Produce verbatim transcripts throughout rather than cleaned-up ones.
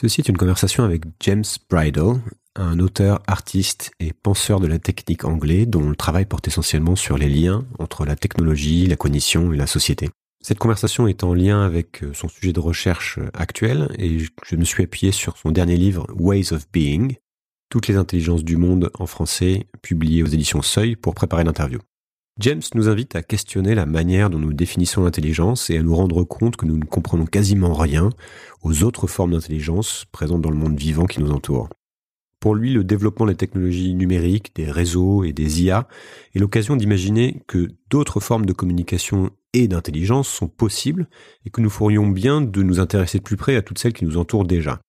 Ceci est une conversation avec James Bridle, un auteur, artiste et penseur de la technique anglais dont le travail porte essentiellement sur les liens entre la technologie, la cognition et la société. Cette conversation est en lien avec son sujet de recherche actuel et je me suis appuyé sur son dernier livre Ways of Being, Toutes les intelligences du monde en français, publié aux éditions Seuil pour préparer l'interview. James nous invite à questionner la manière dont nous définissons l'intelligence et à nous rendre compte que nous ne comprenons quasiment rien aux autres formes d'intelligence présentes dans le monde vivant qui nous entoure. Pour lui, le développement des technologies numériques, des réseaux et des I A est l'occasion d'imaginer que d'autres formes de communication et d'intelligence sont possibles et que nous ferions bien de nous intéresser de plus près à toutes celles qui nous entourent déjà.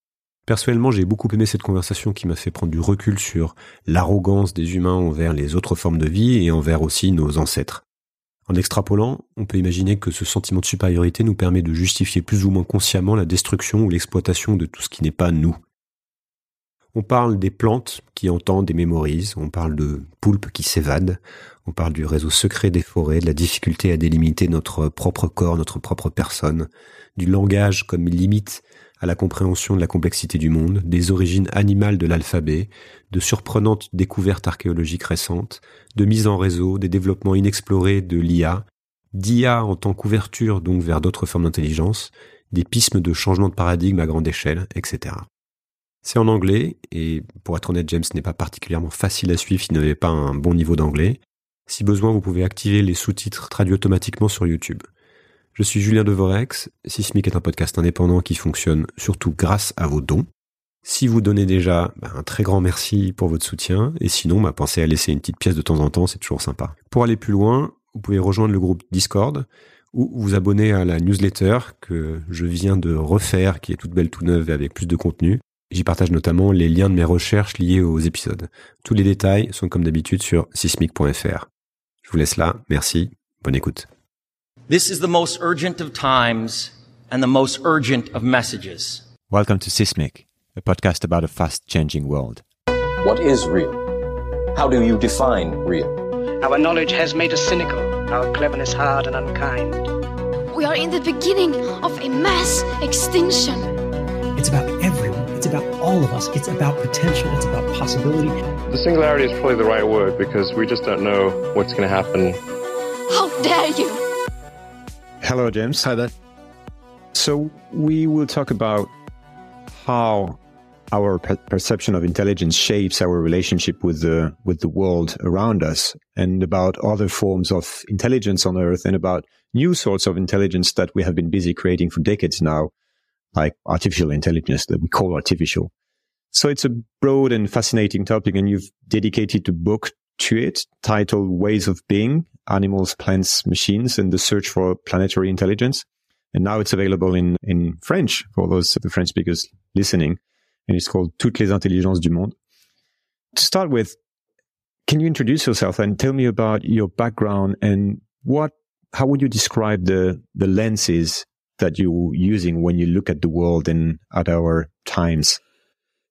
Personnellement, j'ai beaucoup aimé cette conversation qui m'a fait prendre du recul sur l'arrogance des humains envers les autres formes de vie et envers aussi nos ancêtres. En extrapolant, on peut imaginer que ce sentiment de supériorité nous permet de justifier plus ou moins consciemment la destruction ou l'exploitation de tout ce qui n'est pas nous. On parle des plantes qui entendent et mémorisent, on parle de poulpes qui s'évadent, on parle du réseau secret des forêts, de la difficulté à délimiter notre propre corps, notre propre personne, du langage comme limite à la compréhension de la complexité du monde, des origines animales de l'alphabet, de surprenantes découvertes archéologiques récentes, de mise en réseau, des développements inexplorés de l'I A, d'I A en tant qu'ouverture donc vers d'autres formes d'intelligence, des pismes de changement de paradigme à grande échelle, et cetera. C'est en anglais, et pour être honnête, James n'est pas particulièrement facile à suivre s'il n'avait pas un bon niveau d'anglais. Si besoin, vous pouvez activer les sous-titres traduits automatiquement sur YouTube. Je suis Julien Devorex, Sysmic est un podcast indépendant qui fonctionne surtout grâce à vos dons. Si vous donnez déjà, bah, un très grand merci pour votre soutien, et sinon, bah, pensez à laisser une petite pièce de temps en temps, c'est toujours sympa. Pour aller plus loin, vous pouvez rejoindre le groupe Discord, ou vous abonner à la newsletter que je viens de refaire, qui est toute belle, toute neuve et avec plus de contenu. J'y partage notamment les liens de mes recherches liées aux épisodes. Tous les détails sont comme d'habitude sur sysmic point f r. Je vous laisse là, merci, bonne écoute. This is the most urgent of times and the most urgent of messages. Welcome to Sysmic, a podcast about a fast-changing world. What is real? How do you define real? Our knowledge has made us cynical, our cleverness hard and unkind. We are in the beginning of a mass extinction. It's about everyone. It's about all of us. It's about potential. It's about possibility. The singularity is probably the right word because we just don't know what's going to happen. How dare you? Hello, James. Hi there. So we will talk about how our per- perception of intelligence shapes our relationship with the with the world around us, and about other forms of intelligence on Earth, and about new sorts of intelligence that we have been busy creating for decades now. Like artificial intelligence that we call artificial. So it's a broad and fascinating topic, and you've dedicated a book to it titled Ways of Being, Animals, Plants, Machines, and the Search for Planetary Intelligence. And now it's available in, in French for those the French speakers listening. And it's called Toutes les intelligences du monde. To start with, can you introduce yourself and tell me about your background and what, how would you describe the, the lenses that you're using when you look at the world and at our times?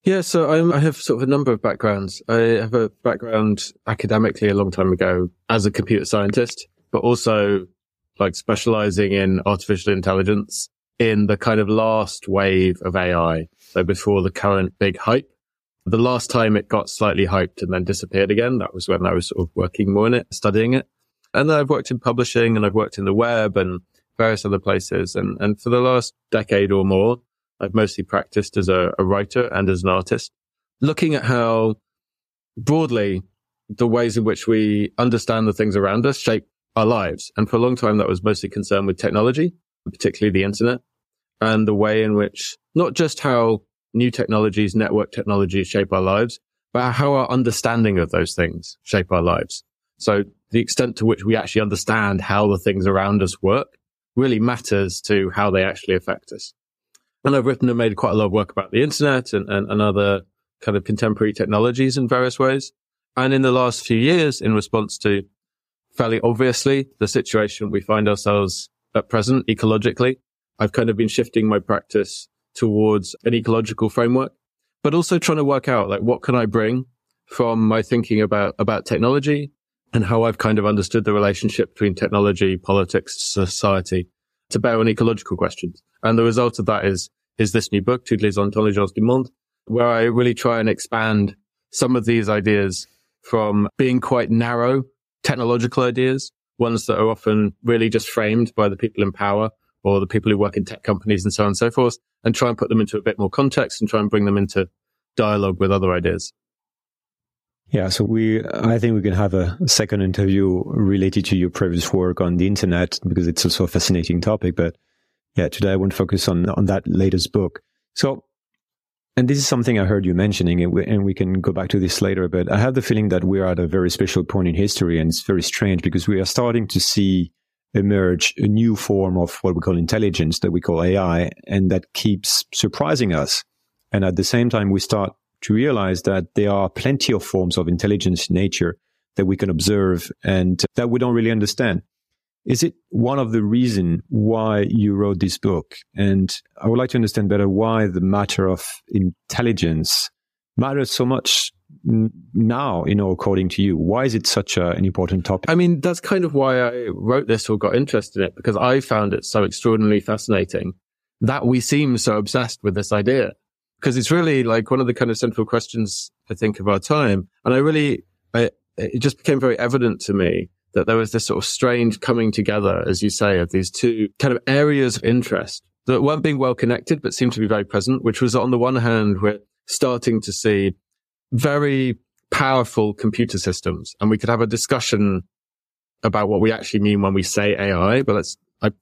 Yeah, so I'm, I have sort of a number of backgrounds. I have a background academically a long time ago as a computer scientist, but also like specializing in artificial intelligence in the kind of last wave of A I. So before the current big hype, the last time it got slightly hyped and then disappeared again, that was when I was sort of working more in it, studying it. And then I've worked in publishing and I've worked in the web and various other places. And, and for the last decade or more, I've mostly practiced as a, a writer and as an artist, looking at how broadly the ways in which we understand the things around us shape our lives. And for a long time, that was mostly concerned with technology, particularly the internet, and the way in which not just how new technologies, network technologies shape our lives, but how our understanding of those things shape our lives. So the extent to which we actually understand how the things around us work really matters to how they actually affect us. And I've written and made quite a lot of work about the internet and, and, and other kind of contemporary technologies in various ways. And in the last few years, in response to fairly obviously the situation we find ourselves at present ecologically, I've kind of been shifting my practice towards an ecological framework, but also trying to work out like what can I bring from my thinking about, about technology, and how I've kind of understood the relationship between technology, politics, society to bear on ecological questions. And the result of that is is this new book, Toutes les intelligences du monde, where I really try and expand some of these ideas from being quite narrow technological ideas, ones that are often really just framed by the people in power or the people who work in tech companies and so on and so forth, and try and put them into a bit more context and try and bring them into dialogue with other ideas. Yeah, so we, I think we can have a second interview related to your previous work on the internet, because it's also a fascinating topic. But yeah, today I want to focus on, on that latest book. So, and this is something I heard you mentioning, and we, and we can go back to this later, but I have the feeling that we're at a very special point in history, and it's very strange because we are starting to see emerge a new form of what we call intelligence, that we call A I, and that keeps surprising us. And at the same time, we start to realize that there are plenty of forms of intelligence in nature that we can observe and that we don't really understand. Is it one of the reasons why you wrote this book? And I would like to understand better why the matter of intelligence matters so much now, you know, according to you. Why is it such a, an important topic? I mean, that's kind of why I wrote this or got interested in it, because I found it so extraordinarily fascinating that we seem so obsessed with this idea. Because it's really like one of the kind of central questions, I think, of our time. And I really, I, it just became very evident to me that there was this sort of strange coming together, as you say, of these two kind of areas of interest that weren't being well connected, but seemed to be very present, which was, on the one hand, we're starting to see very powerful computer systems. And we could have a discussion about what we actually mean when we say A I, but let's, I,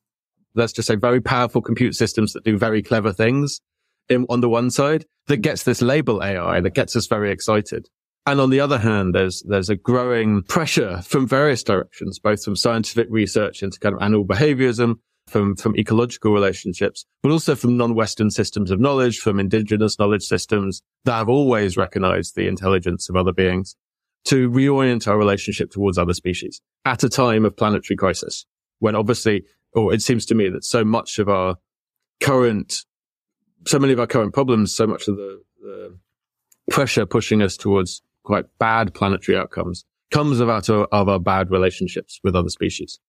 let's just say very powerful computer systems that do very clever things. In, on the one side, that gets this label A I, that gets us very excited. And on the other hand, there's there's a growing pressure from various directions, both from scientific research into kind of animal behaviorism, from from ecological relationships, but also from non-Western systems of knowledge, from indigenous knowledge systems that have always recognized the intelligence of other beings, to reorient our relationship towards other species at a time of planetary crisis, when obviously, or it seems to me that so much of our current So many of our current problems, so much of the, the pressure pushing us towards quite bad planetary outcomes comes about our, of our bad relationships with other species.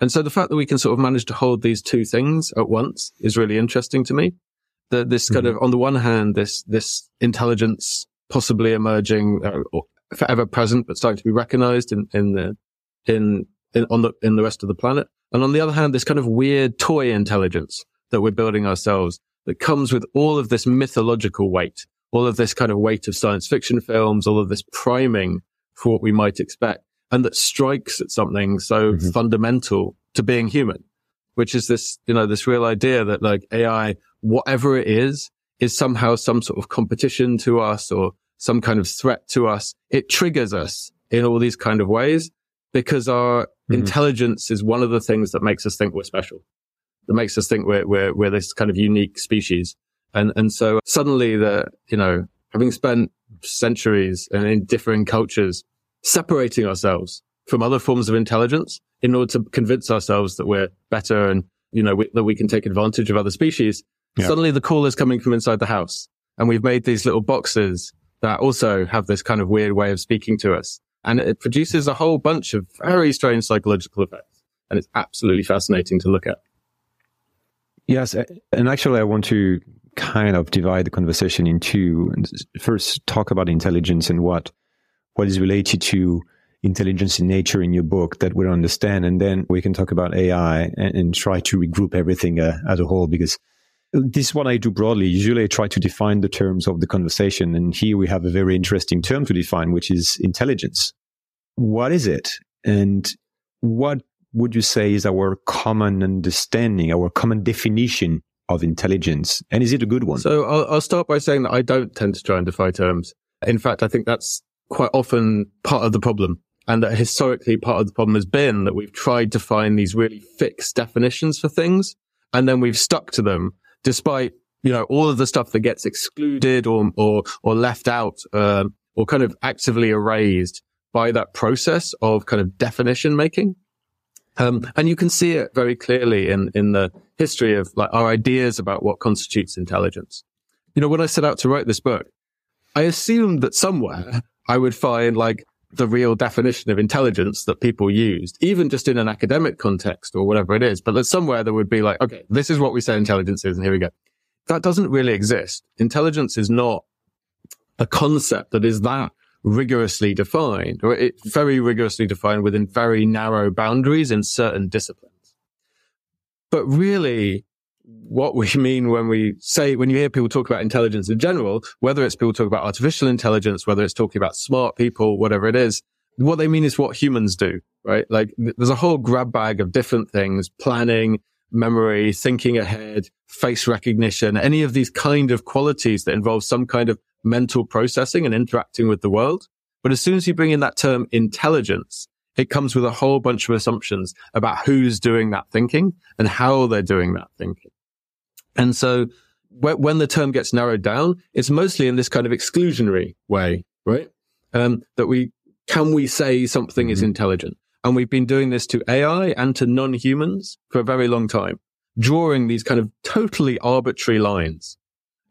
And so the fact that we can sort of manage to hold these two things at once is really interesting to me. That this kind mm-hmm. of, on the one hand, this, this intelligence possibly emerging uh, or forever present, but starting to be recognized in, in the, in, in, on the, in the rest of the planet. And on the other hand, this kind of weird toy intelligence that we're building ourselves, that comes with all of this mythological weight, all of this kind of weight of science fiction films, all of this priming for what we might expect, and that strikes at something so mm-hmm. fundamental to being human, which is this, you know, this real idea that like A I, whatever it is, is somehow some sort of competition to us or some kind of threat to us. It triggers us in all these kind of ways because our mm-hmm. intelligence is one of the things that makes us think we're special. That makes us think we're, we're, we're this kind of unique species. And, and so suddenly the, you know, having spent centuries and in differing cultures separating ourselves from other forms of intelligence in order to convince ourselves that we're better and, you know, we, that we can take advantage of other species. Yeah. Suddenly the call is coming from inside the house. And we've made these little boxes that also have this kind of weird way of speaking to us. And it produces a whole bunch of very strange psychological effects. And it's absolutely fascinating to look at. Yes, and actually I want to kind of divide the conversation in two. First, talk about intelligence and what what is related to intelligence in nature in your book that we don't understand, and then we can talk about A I and, and try to regroup everything uh, as a whole, because this is what I do broadly. Usually I try to define the terms of the conversation, and here we have a very interesting term to define, which is intelligence. What is it? And what would you say is our common understanding, our common definition of intelligence? And is it a good one? So I'll, I'll start by saying that I don't tend to try and define terms. In fact, I think that's quite often part of the problem. And that historically part of the problem has been that we've tried to find these really fixed definitions for things. And then we've stuck to them despite, you know, all of the stuff that gets excluded or, or, or left out, um, or kind of actively erased by that process of kind of definition making. Um, and you can see it very clearly in, in the history of like our ideas about what constitutes intelligence. You know, when I set out to write this book, I assumed that somewhere I would find like the real definition of intelligence that people used, even just in an academic context or whatever it is. But that somewhere there would be like, okay, this is what we say intelligence is, and here we go. That doesn't really exist. Intelligence is not a concept that is that rigorously defined, or it's very rigorously defined within very narrow boundaries in certain disciplines. But really, what we mean when we say, when you hear people talk about intelligence in general, whether it's people talk about artificial intelligence, whether it's talking about smart people, whatever it is, what they mean is what humans do, right? Like there's a whole grab bag of different things, planning, memory, thinking ahead, face recognition, any of these kind of qualities that involve some kind of mental processing and interacting with the world. But as soon as you bring in that term intelligence, it comes with a whole bunch of assumptions about who's doing that thinking and how they're doing that thinking. And so when the term gets narrowed down, it's mostly in this kind of exclusionary way, right? Um, that we, can we say something mm-hmm. is intelligent? And we've been doing this to A I and to non-humans for a very long time, drawing these kind of totally arbitrary lines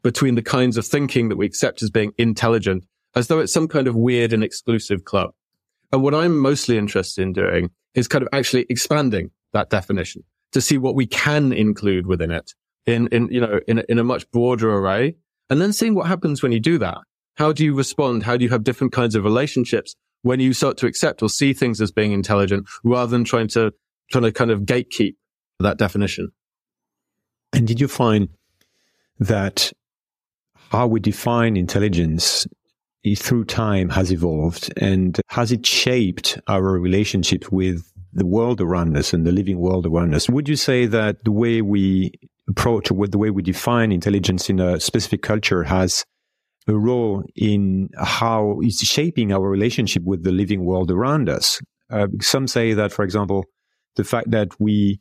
between the kinds of thinking that we accept as being intelligent, as though it's some kind of weird and exclusive club. And what I'm mostly interested in doing is kind of actually expanding that definition to see what we can include within it in, in, you know, in, in a much broader array. And then seeing what happens when you do that. How do you respond? How do you have different kinds of relationships when you start to accept or see things as being intelligent rather than trying to, trying to kind of gatekeep that definition? And did you find that how we define intelligence through time has evolved, and has it shaped our relationship with the world around us and the living world around us? Would you say that the way we approach, or the way we define intelligence in a specific culture has a role in how it's shaping our relationship with the living world around us? Uh, some say that, for example, the fact that we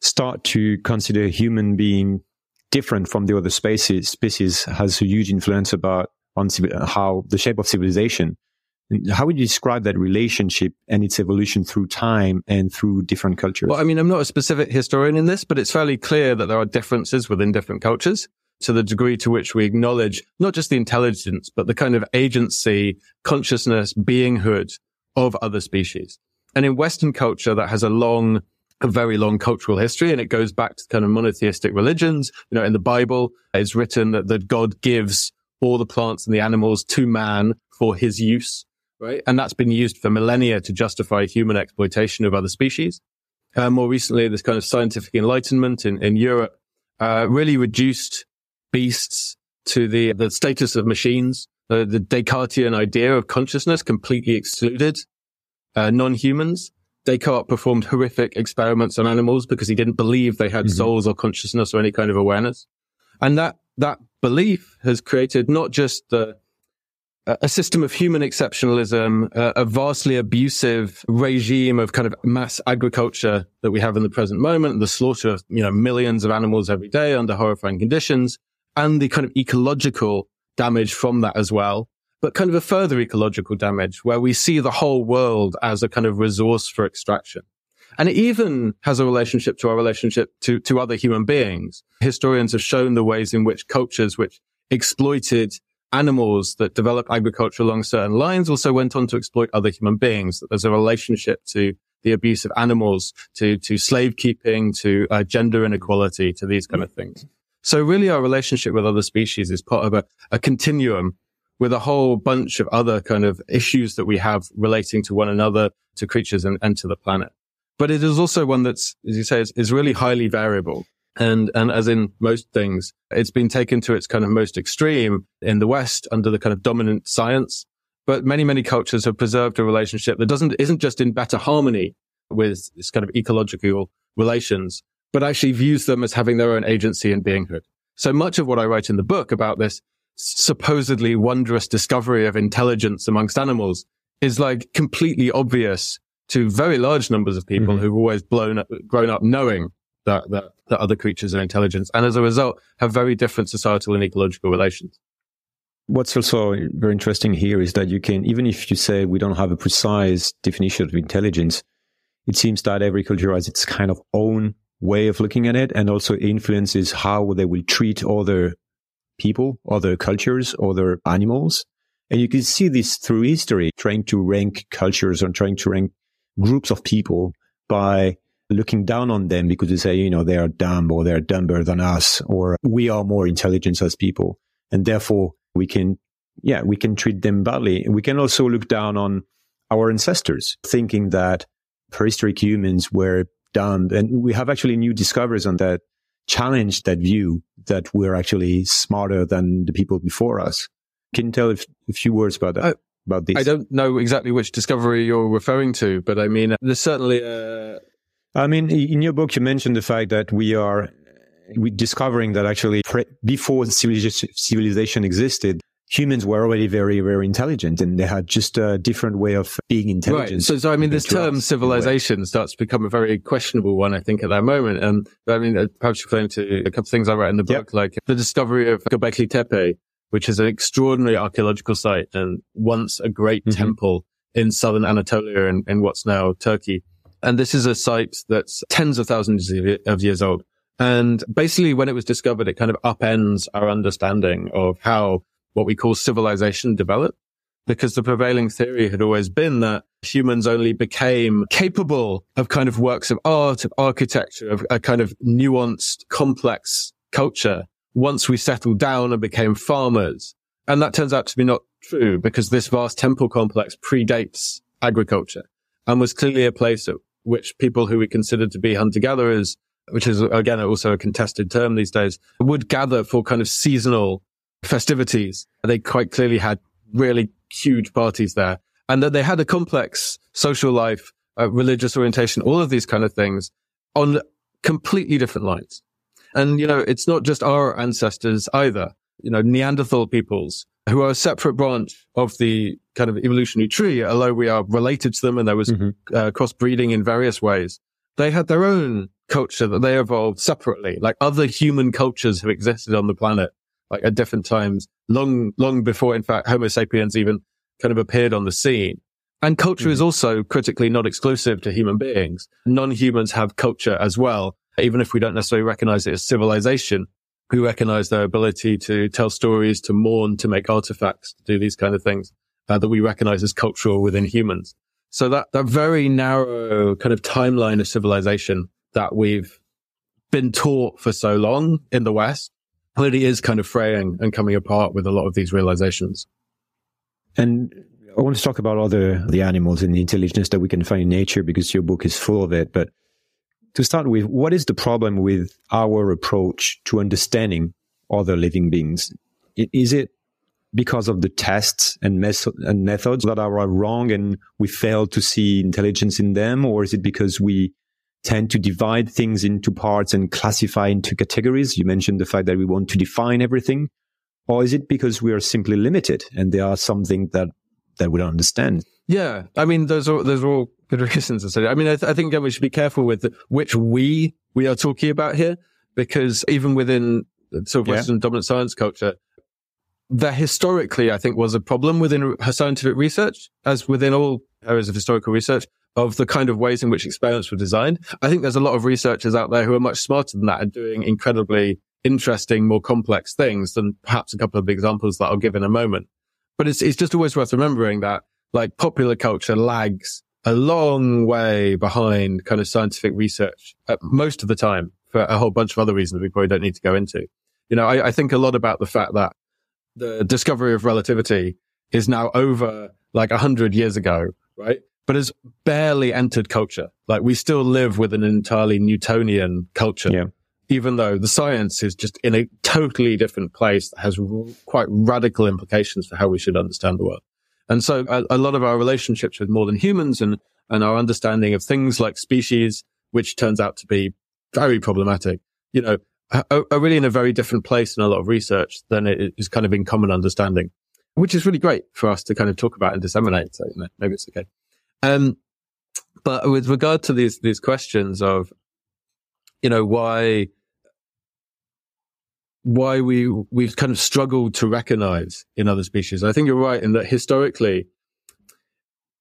start to consider human being different from the other species, species has a huge influence about on how the shape of civilization. How would you describe that relationship and its evolution through time and through different cultures? Well, I mean, I'm not a specific historian in this, but it's fairly clear that there are differences within different cultures to the degree to which we acknowledge not just the intelligence, but the kind of agency, consciousness, beinghood of other species. And in Western culture, that has a long, a very long cultural history, and it goes back to kind of monotheistic religions. You know, in the Bible, it's written that, that God gives all the plants and the animals to man for his use, right? And that's been used for millennia to justify human exploitation of other species. Uh, more recently, this kind of scientific enlightenment in, in Europe uh, really reduced beasts to the, the status of machines. The, the Descartian idea of consciousness completely excluded uh, non-humans. Descartes performed horrific experiments on animals because he didn't believe they had mm-hmm. souls or consciousness or any kind of awareness. And that, that belief has created not just the, a system of human exceptionalism, a vastly abusive regime of kind of mass agriculture that we have in the present moment, the slaughter of, you know, millions of animals every day under horrifying conditions, and the kind of ecological damage from that as well, but kind of a further ecological damage where we see the whole world as a kind of resource for extraction. And it even has a relationship to our relationship to, to other human beings. Historians have shown the ways in which cultures which exploited animals that developed agriculture along certain lines also went on to exploit other human beings, that there's a relationship to the abuse of animals, to, to slave keeping, to uh, gender inequality, to these kind of things. So really our relationship with other species is part of a, a continuum with a whole bunch of other kind of issues that we have relating to one another, to creatures and, and to the planet. But it is also one that's, as you say, is, is really highly variable. And, and as in most things, it's been taken to its kind of most extreme in the West under the kind of dominant science. But many, many cultures have preserved a relationship that doesn't, isn't just in better harmony with this kind of ecological relations, but actually views them as having their own agency and beinghood. So much of what I write in the book about this supposedly wondrous discovery of intelligence amongst animals is like completely obvious to very large numbers of people mm-hmm. who've always blown up, grown up knowing that, that, that other creatures are intelligent, and as a result have very different societal and ecological relations. What's also very interesting here is that you can, even if you say we don't have a precise definition of intelligence, it seems that every culture has its kind of own way of looking at it, and also influences how they will treat other people, other cultures, other animals. And you can see this through history, trying to rank cultures and trying to rank groups of people by looking down on them because they say, you know, they are dumb or they're dumber than us, or we are more intelligent as people. And therefore we can, yeah, we can treat them badly. We can also look down on our ancestors, thinking that prehistoric humans were dumb. And we have actually new discoveries on that challenge, that view that we're actually smarter than the people before us. Can you tell a, f- a few words about that? I- About these. I don't know exactly which discovery you're referring to, but I mean, there's certainly a... I mean, in your book, you mentioned the fact that we are we discovering that actually pre- before civilization existed, humans were already very, very intelligent, and they had just a different way of being intelligent. Right. So, so I mean, this term us, civilization starts to become a very questionable one, I think, at that moment. And I mean, perhaps referring to a couple of things I wrote in the book, yep. like the discovery of Göbekli Tepe, which is an extraordinary archaeological site and once a great mm-hmm. temple in southern Anatolia in, in what's now Turkey. And this is a site that's tens of thousands of years old. And basically when it was discovered, it kind of upends our understanding of how what we call civilization developed, because the prevailing theory had always been that humans only became capable of kind of works of art, of architecture, of a kind of nuanced, complex culture once we settled down and became farmers. And that turns out to be not true, because this vast temple complex predates agriculture and was clearly a place at which people who we considered to be hunter-gatherers, which is, again, also a contested term these days, would gather for kind of seasonal festivities. They quite clearly had really huge parties there. And that they had a complex social life, uh, religious orientation, all of these kind of things on completely different lines. And, you know, it's not just our ancestors either. You know, Neanderthal peoples, who are a separate branch of the kind of evolutionary tree, although we are related to them and there was mm-hmm. uh, crossbreeding in various ways, they had their own culture that they evolved separately. Like other human cultures have existed on the planet, like at different times, long, long before, in fact, Homo sapiens even kind of appeared on the scene. And culture mm-hmm. is also critically not exclusive to human beings. Non-humans have culture as well. Even if we don't necessarily recognize it as civilization, we recognize their ability to tell stories, to mourn, to make artifacts, to do these kind of things uh, that we recognize as cultural within humans. So that, that very narrow kind of timeline of civilization that we've been taught for so long in the West really is kind of fraying and coming apart with a lot of these realizations. And I want to talk about other the animals and the intelligence that we can find in nature, because your book is full of it. But to start with, what is the problem with our approach to understanding other living beings? Is it because of the tests and, mes- and methods that are wrong and we fail to see intelligence in them? Or is it because we tend to divide things into parts and classify into categories? You mentioned the fact that we want to define everything. Or is it because we are simply limited and there are some things that, that we don't understand? Yeah, I mean, those are, those are all good reasons to say. I mean, I, th- I think again, we should be careful with the, which we we are talking about here, because even within sort of yeah. Western dominant science culture, there historically, I think, was a problem within scientific research, as within all areas of historical research, of the kind of ways in which experiments were designed. I think there's a lot of researchers out there who are much smarter than that and doing incredibly interesting, more complex things than perhaps a couple of examples that I'll give in a moment. But it's it's just always worth remembering that, like, popular culture lags a long way behind kind of scientific research uh, most of the time for a whole bunch of other reasons we probably don't need to go into. You know, I, I think a lot about the fact that the discovery of relativity is now over like a hundred years ago, right? But has barely entered culture. Like, we still live with an entirely Newtonian culture, yeah. even though the science is just in a totally different place that has r- quite radical implications for how we should understand the world. And so a, a lot of our relationships with more than humans and, and our understanding of things like species, which turns out to be very problematic, you know, are, are really in a very different place in a lot of research than it is kind of in common understanding, which is really great for us to kind of talk about and disseminate. So, you know, maybe it's okay. Um, but with regard to these, these questions of, you know, why, why we, we've kind of struggled to recognize in other species. I think you're right in that historically,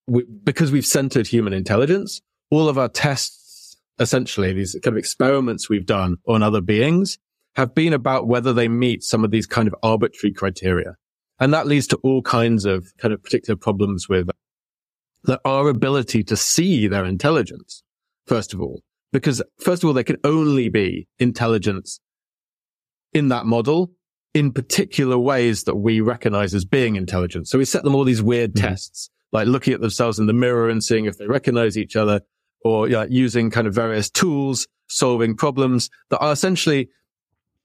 we, because we've centered human intelligence, all of our tests, essentially, these kind of experiments we've done on other beings have been about whether they meet some of these kind of arbitrary criteria. And that leads to all kinds of kind of particular problems with that, our ability to see their intelligence, first of all, Because first of all, there can only be intelligence in that model in particular ways that we recognize as being intelligent. So we set them all these weird mm-hmm. tests, like looking at themselves in the mirror and seeing if they recognize each other, or you know, using kind of various tools, solving problems that are essentially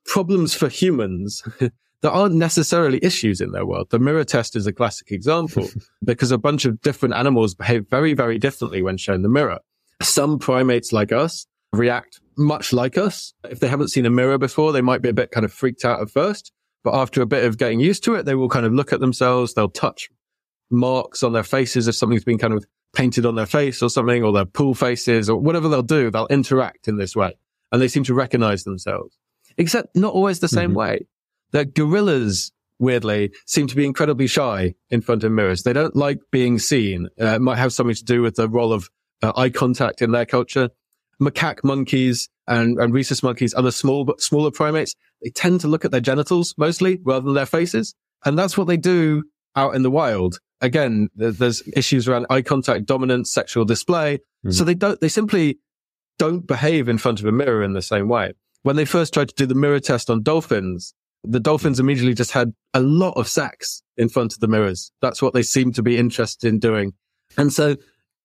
problems for humans that aren't necessarily issues in their world. The mirror test is a classic example because a bunch of different animals behave very, very differently when shown the mirror. Some primates like us react much like us. If they haven't seen a mirror before, they might be a bit kind of freaked out at first, but after a bit of getting used to it, they will kind of look at themselves. They'll touch marks on their faces if something's been kind of painted on their face or something, or their pool faces or whatever they'll do, they'll interact in this way. And they seem to recognize themselves, except not always the same mm-hmm. way. The gorillas, weirdly, seem to be incredibly shy in front of mirrors. They don't like being seen. Uh, it might have something to do with the role of uh, eye contact in their culture. Macaque monkeys and, and rhesus monkeys, other small but smaller primates, they tend to look at their genitals mostly rather than their faces. And that's what they do out in the wild. Again, there's issues around eye contact, dominance, sexual display. Mm. So they don't, they simply don't behave in front of a mirror in the same way. When they first tried to do the mirror test on dolphins, the dolphins immediately just had a lot of sex in front of the mirrors. That's what they seem to be interested in doing. And so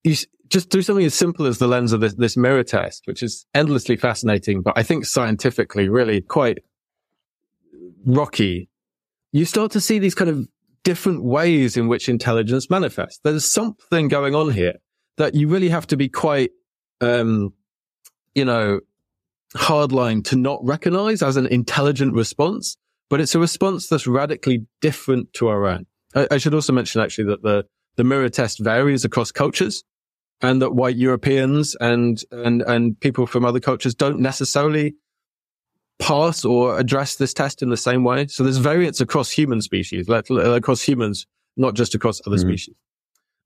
you just do something as simple as the lens of this, this mirror test, which is endlessly fascinating, but I think scientifically really quite rocky. You start to see these kind of different ways in which intelligence manifests. There's something going on here that you really have to be quite, um, you know, hardline to not recognize as an intelligent response, but it's a response that's radically different to our own. I, I should also mention actually that the, the mirror test varies across cultures, and that white Europeans and, and, and people from other cultures don't necessarily pass or address this test in the same way. So there's variance across human species, like, across humans, not just across other mm. species.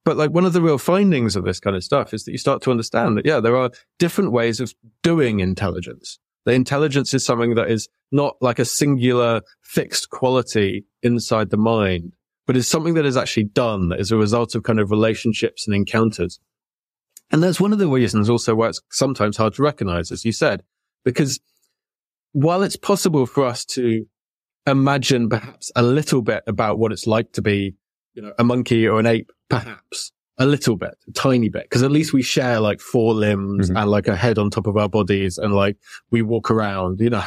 But like one of the real findings of this kind of stuff is that you start to understand that, yeah, there are different ways of doing intelligence. The intelligence is something that is not like a singular fixed quality inside the mind, but is something that is actually done as a result of kind of relationships and encounters. And that's one of the reasons also why it's sometimes hard to recognize, as you said, because while it's possible for us to imagine perhaps a little bit about what it's like to be, you know, a monkey or an ape, perhaps a little bit, a tiny bit, because at least we share like four limbs mm-hmm. and like a head on top of our bodies, and like we walk around, you know,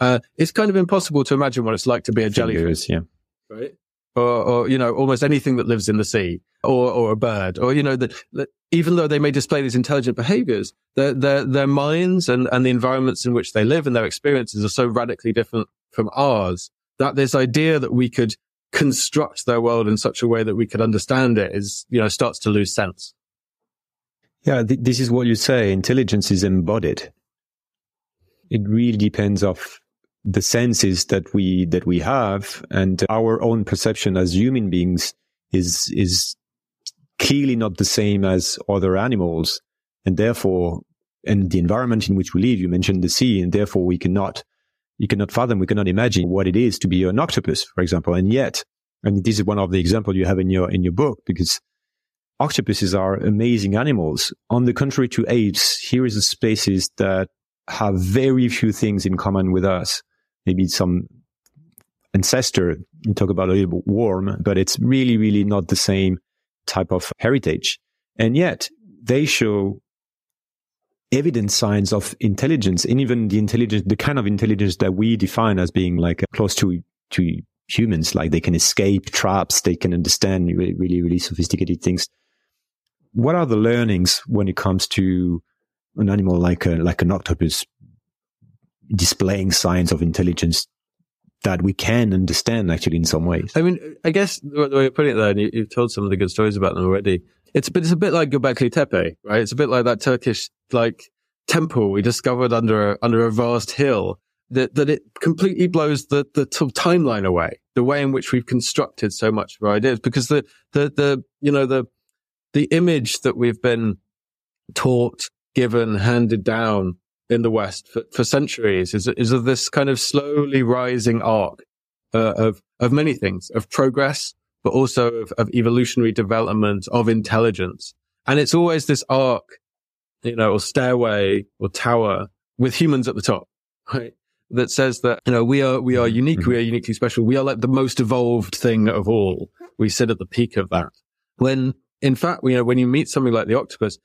uh, it's kind of impossible to imagine what it's like to be a Fingers, jellyfish, yeah, right? Or, or, you know, almost anything that lives in the sea, or, or a bird, or, you know, that even though they may display these intelligent behaviors, their, their, their minds and, and the environments in which they live and their experiences are so radically different from ours that this idea that we could construct their world in such a way that we could understand it is, you know, starts to lose sense. Yeah, th- this is what you say. Intelligence is embodied. It really depends on the senses that we that we have, and our own perception as human beings is is clearly not the same as other animals, and therefore, and the environment in which we live. You mentioned the sea, and therefore we cannot. You cannot fathom, we cannot imagine what it is to be an octopus, for example. And yet, and this is one of the examples you have in your in your book, because octopuses are amazing animals. On the contrary to apes, here is a species that have very few things in common with us. Maybe some ancestor, you talk about a little worm, but it's really, really not the same type of heritage. And yet, they show evident signs of intelligence, and even the intelligence, the kind of intelligence that we define as being like close to to humans, like they can escape traps, they can understand really, really, really sophisticated things. What are the learnings when it comes to an animal like a, like an octopus displaying signs of intelligence that we can understand actually in some ways? I mean, I guess the way you're putting it there, and you, you've told some of the good stories about them already. It's but it's a bit like Göbekli Tepe, right? It's a bit like that Turkish like temple we discovered under a, under a vast hill. That that it completely blows the the t- timeline away. The way in which we've constructed so much of our ideas, because the the the you know the the image that we've been taught, given, handed down in the West for, for centuries is is of this kind of slowly rising arc uh, of of many things, of progress, but also of, of evolutionary development, of intelligence. And it's always this arc you know, or stairway or tower with humans at the top, right? That says that, you know, we are, we are unique. Mm-hmm. We are uniquely special. We are like the most evolved thing of all. We sit at the peak of that. When in fact, you know, when you meet something like the octopus,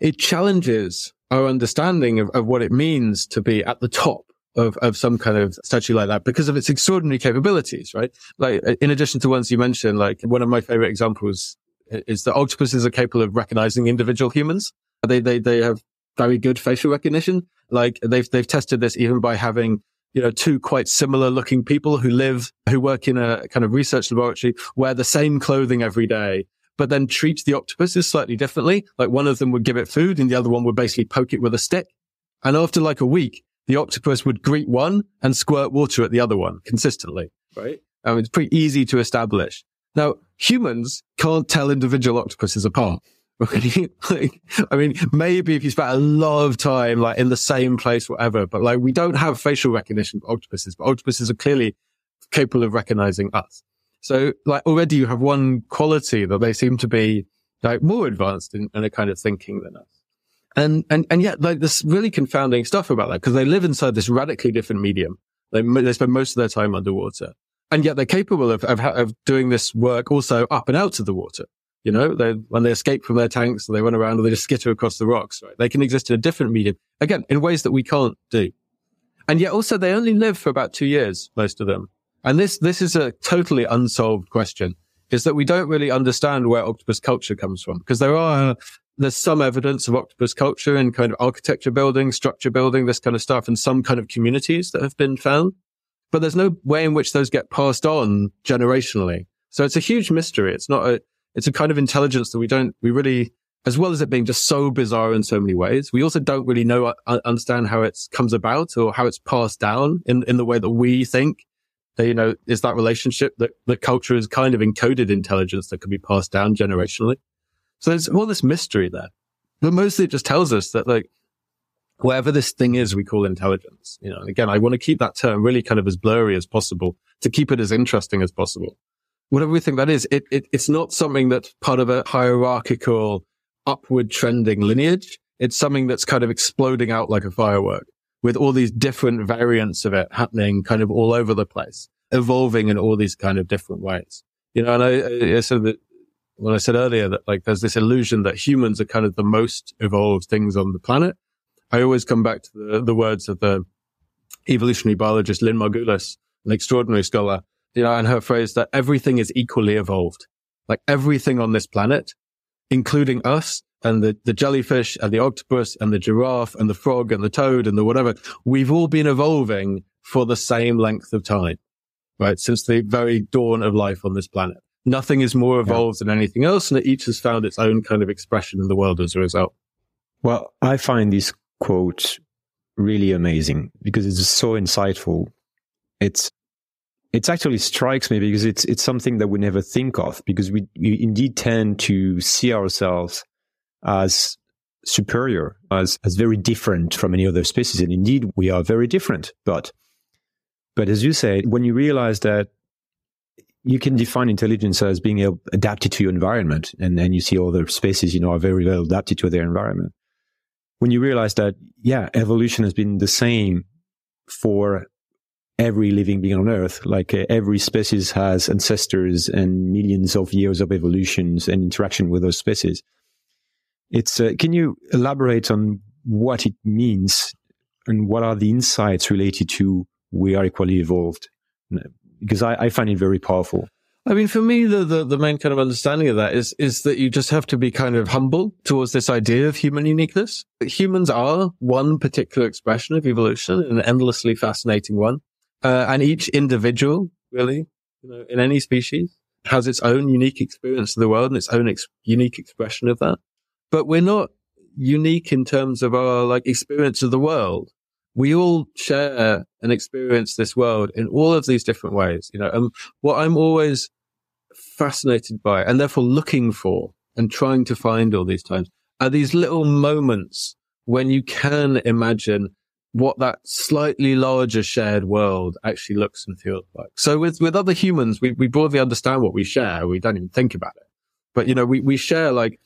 it challenges our understanding of, of what it means to be at the top of, of some kind of statue like that because of its extraordinary capabilities, right? Like, in addition to ones you mentioned, like one of my favorite examples is that octopuses are capable of recognizing individual humans. They, they, they have very good facial recognition. Like they've, they've tested this even by having, you know, two quite similar looking people who live, who work in a kind of research laboratory, wear the same clothing every day, but then treat the octopuses slightly differently. Like one of them would give it food and the other one would basically poke it with a stick. And after like a week, the octopus would greet one and squirt water at the other one consistently, right? Um, it's pretty easy to establish. Now, humans can't tell individual octopuses apart. Like, I mean, maybe if you spent a lot of time like in the same place, whatever, but like we don't have facial recognition for octopuses, but octopuses are clearly capable of recognizing us. So like already you have one quality that they seem to be like more advanced in, in a kind of thinking than us. And, and, and yet like this really confounding stuff about that because they live inside this radically different medium. They, they spend most of their time underwater and yet they're capable of, of, of doing this work also up and out of the water. You know, they, when they escape from their tanks, they run around or they just skitter across the rocks, right? They can exist in a different medium, again, in ways that we can't do. And yet also they only live for about two years, most of them. And this, this is a totally unsolved question, is that we don't really understand where octopus culture comes from. Because there are, there's some evidence of octopus culture in kind of architecture building, structure building, this kind of stuff, and some kind of communities that have been found. But there's no way in which those get passed on generationally. So it's a huge mystery. It's not a, It's a kind of intelligence that we don't, we really, as well as it being just so bizarre in so many ways, we also don't really know, understand how it comes about or how it's passed down in, in the way that we think. That, you know, is that relationship that the culture is kind of encoded intelligence that can be passed down generationally. So there's all this mystery there. But mostly it just tells us that like, whatever this thing is, we call intelligence. You know, and again, I want to keep that term really kind of as blurry as possible to keep it as interesting as possible. Whatever we think that is, it, it it's not something that's part of a hierarchical, upward trending lineage. It's something that's kind of exploding out like a firework with all these different variants of it happening kind of all over the place, evolving in all these kind of different ways. You know, and I, I said that when I said earlier that like there's this illusion that humans are kind of the most evolved things on the planet. I always come back to the, the words of the evolutionary biologist Lynn Margulis, an extraordinary scholar. You know, and her phrase that everything is equally evolved, like everything on this planet, including us and the, the jellyfish and the octopus and the giraffe and the frog and the toad and the whatever. We've all been evolving for the same length of time, right? Since the very dawn of life on this planet. Nothing is more evolved yeah. than anything else. And each has found its own kind of expression in the world as a result. Well, I find this quote really amazing because it's so insightful. It's, It actually strikes me because it's it's something that we never think of because we, we indeed tend to see ourselves as superior, as as very different from any other species. And indeed, we are very different. But but as you say, when you realize that you can define intelligence as being able, adapted to your environment, and then you see other species, you know, are very well adapted to their environment. When you realize that, yeah, evolution has been the same for every living being on Earth, like uh, every species has ancestors and millions of years of evolutions and interaction with those species. It's, uh, can you elaborate on what it means and what are the insights related to we are equally evolved? Because I, I find it very powerful. I mean, for me, the, the, the main kind of understanding of that is, is that you just have to be kind of humble towards this idea of human uniqueness. Humans are one particular expression of evolution, an endlessly fascinating one. Uh, and each individual, really, you know, in any species, has its own unique experience of the world and its own ex- unique expression of that. But we're not unique in terms of our like experience of the world. We all share and experience this world in all of these different ways, you know. And what I'm always fascinated by, and therefore looking for, and trying to find all these times, are these little moments when you can imagine what that slightly larger shared world actually looks and feels like. So with, with other humans, we, we broadly understand what we share. We don't even think about it. But, you know, we, we share like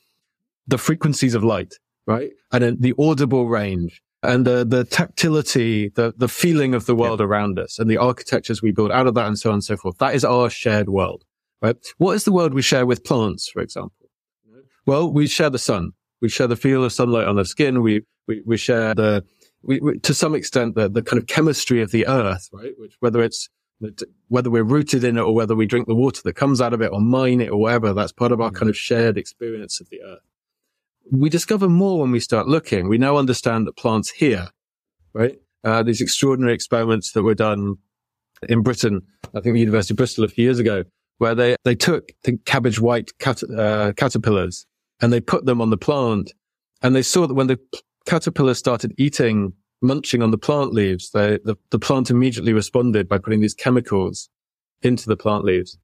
the frequencies of light. right? And then the audible range and the, the tactility, the, the feeling of the world yeah. around us and the architectures we build out of that and so on and so forth. That is our shared world, right? What is the world we share with plants, for example? Well, we share the sun. We share the feel of sunlight on the skin. We, we, we share the, we, we, to some extent, the, the kind of chemistry of the earth, right? Which, whether it's, whether we're rooted in it or whether we drink the water that comes out of it or mine it or whatever, that's part of our kind of shared experience of the earth. We discover more when we start looking. We now understand that plants hear, right? Uh, these extraordinary experiments that were done in Britain, I think the University of Bristol a few years ago, where they, they took the cabbage white cat, uh, caterpillars and they put them on the plant, and they saw that when the caterpillars started eating, munching on the plant leaves, they, the, the plant immediately responded by putting these chemicals into the plant leaves.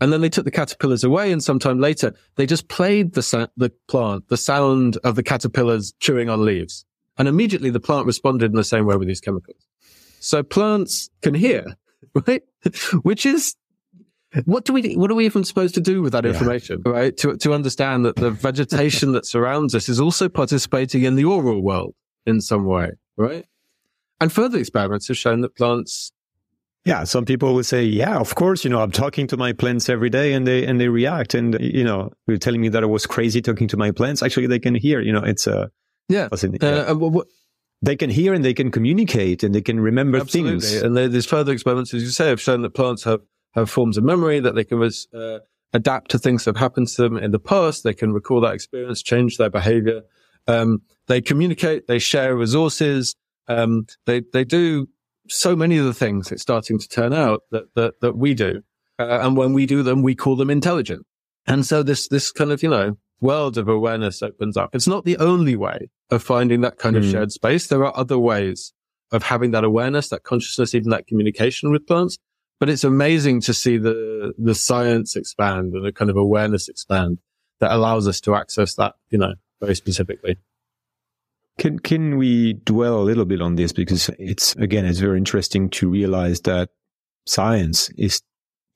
And then they took the caterpillars away, and sometime later, they just played the, sa- the plant, the sound of the caterpillars chewing on leaves. And immediately the plant responded in the same way with these chemicals. So plants can hear, right? Which is, What do we, what are we even supposed to do with that information, yeah. right? To, to understand that the vegetation that surrounds us is also participating in the oral world in some way, right? And further experiments have shown that plants. Yeah. Some people will say, yeah, of course, you know, I'm talking to my plants every day and they, and they react. And, you know, you're telling me that I was crazy talking to my plants. Actually, they can hear, you know, it's a, uh, yeah. yeah. Uh, and what, what, They can hear and they can communicate and they can remember absolutely. things. And there, there's further experiments, as you say, have shown that plants have have forms of memory, that they can uh, adapt to things that have happened to them in the past. They can recall that experience, change their behavior. Um, they communicate, they share resources. Um, they, they do so many of the things it's starting to turn out that, that, that we do. Uh, and when we do them, we call them intelligent. And so this, this kind of, you know, world of awareness opens up. It's not the only way of finding that kind mm. of shared space. There are other ways of having that awareness, that consciousness, even that communication with plants. But it's amazing to see the, the science expand and the kind of awareness expand that allows us to access that, you know, very specifically. Can, can we dwell a little bit on this? Because it's, again, it's very interesting to realize that science is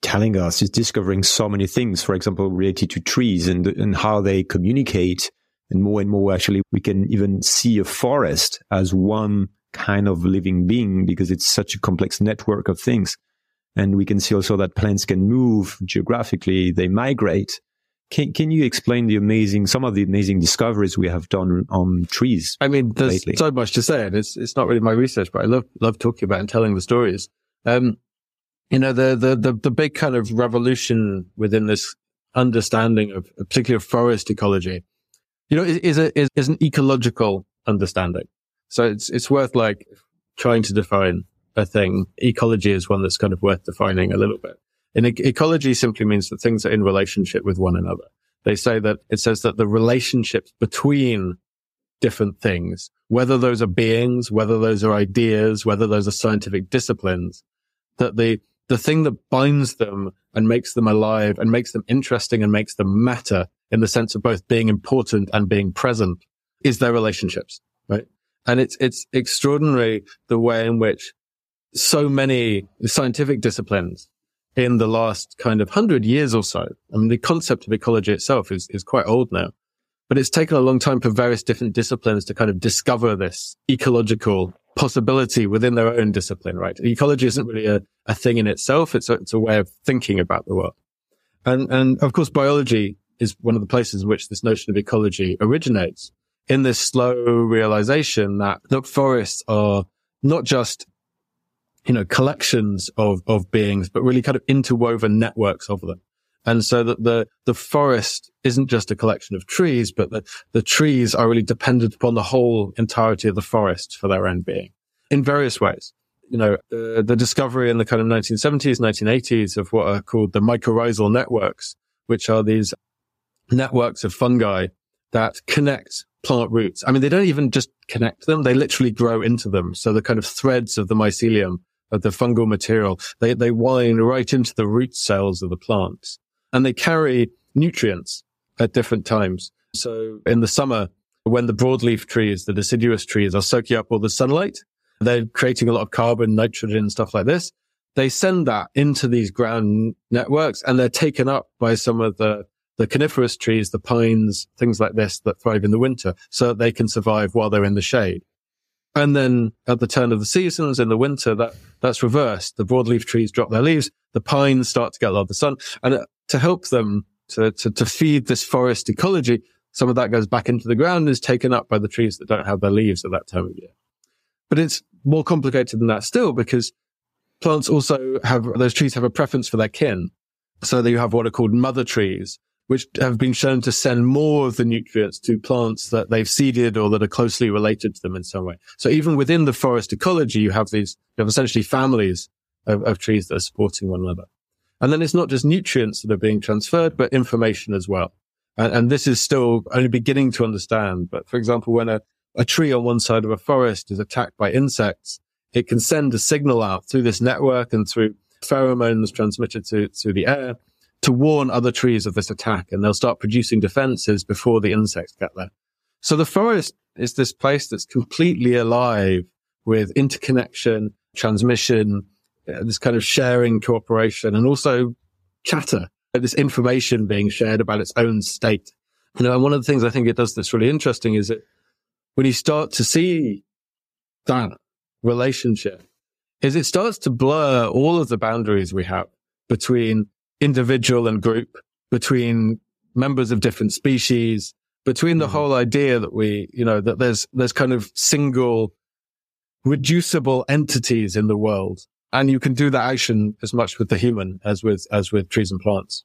telling us, is discovering so many things, for example, related to trees and, and how they communicate, and more and more actually we can even see a forest as one kind of living being because it's such a complex network of things. And we can see also that plants can move geographically, they migrate. Can can you explain the amazing, some of the amazing discoveries we have done on trees? I mean, there's lately? so much to say, and it's it's not really my research, but I love love talking about and telling the stories. Um, you know, the, the, the, the big kind of revolution within this understanding of, particularly of forest ecology, you know, is, is a, is, is an ecological understanding. So it's, it's worth like trying to define a thing. Ecology is one that's kind of worth defining a little bit. And e- ecology simply means that things are in relationship with one another. They say that it says that the relationships between different things, whether those are beings, whether those are ideas, whether those are scientific disciplines, that the, the thing that binds them and makes them alive and makes them interesting and makes them matter in the sense of both being important and being present is their relationships, right? And it's, it's extraordinary the way in which so many scientific disciplines in the last kind of hundred years or so. I mean, the concept of ecology itself is, is quite old now, but it's taken a long time for various different disciplines to kind of discover this ecological possibility within their own discipline, right? Ecology isn't really a, a thing in itself. It's a, it's a way of thinking about the world. And, and of course, biology is one of the places in which this notion of ecology originates, in this slow realization that, that forests are not just you know, collections of, of beings, but really kind of interwoven networks of them. And so that the, the forest isn't just a collection of trees, but the, the trees are really dependent upon the whole entirety of the forest for their own being in various ways. You know, uh, the discovery in the kind of nineteen seventies, nineteen eighties of what are called the mycorrhizal networks, which are these networks of fungi that connect plant roots. I mean, they don't even just connect them. They literally grow into them. So the kind of threads of the mycelium, of the fungal material, they, they wind right into the root cells of the plants, and they carry nutrients at different times. So in the summer, when the broadleaf trees, the deciduous trees are soaking up all the sunlight, they're creating a lot of carbon, nitrogen, stuff like this. They send that into these ground networks and they're taken up by some of the, the coniferous trees, the pines, things like this that thrive in the winter, so that they can survive while they're in the shade. And then at the turn of the seasons in the winter, that that's reversed. The broadleaf trees drop their leaves, the pines start to get a lot of the sun, and to help them to to, to feed this forest ecology, some of that goes back into the ground and is taken up by the trees that don't have their leaves at that time of year. But it's more complicated than that still, because plants also have, those trees have a preference for their kin. So that you have what are called mother trees, which have been shown to send more of the nutrients to plants that they've seeded or that are closely related to them in some way. So even within the forest ecology, you have these, you have essentially families of, of trees that are supporting one another. And then it's not just nutrients that are being transferred, but information as well. And, and this is still only beginning to understand. But for example, when a, a tree on one side of a forest is attacked by insects, it can send a signal out through this network and through pheromones transmitted to, to the air to warn other trees of this attack. And they'll start producing defenses before the insects get there. So the forest is this place that's completely alive with interconnection, transmission, this kind of sharing, cooperation, and also chatter, this information being shared about its own state. You know, and one of the things I think it does that's really interesting is that when you start to see that relationship, is it starts to blur all of the boundaries we have between individual and group, between members of different species, between the mm-hmm. whole idea that we, you know, that there's, there's kind of single reducible entities in the world. And you can do that action as much with the human as with, as with trees and plants.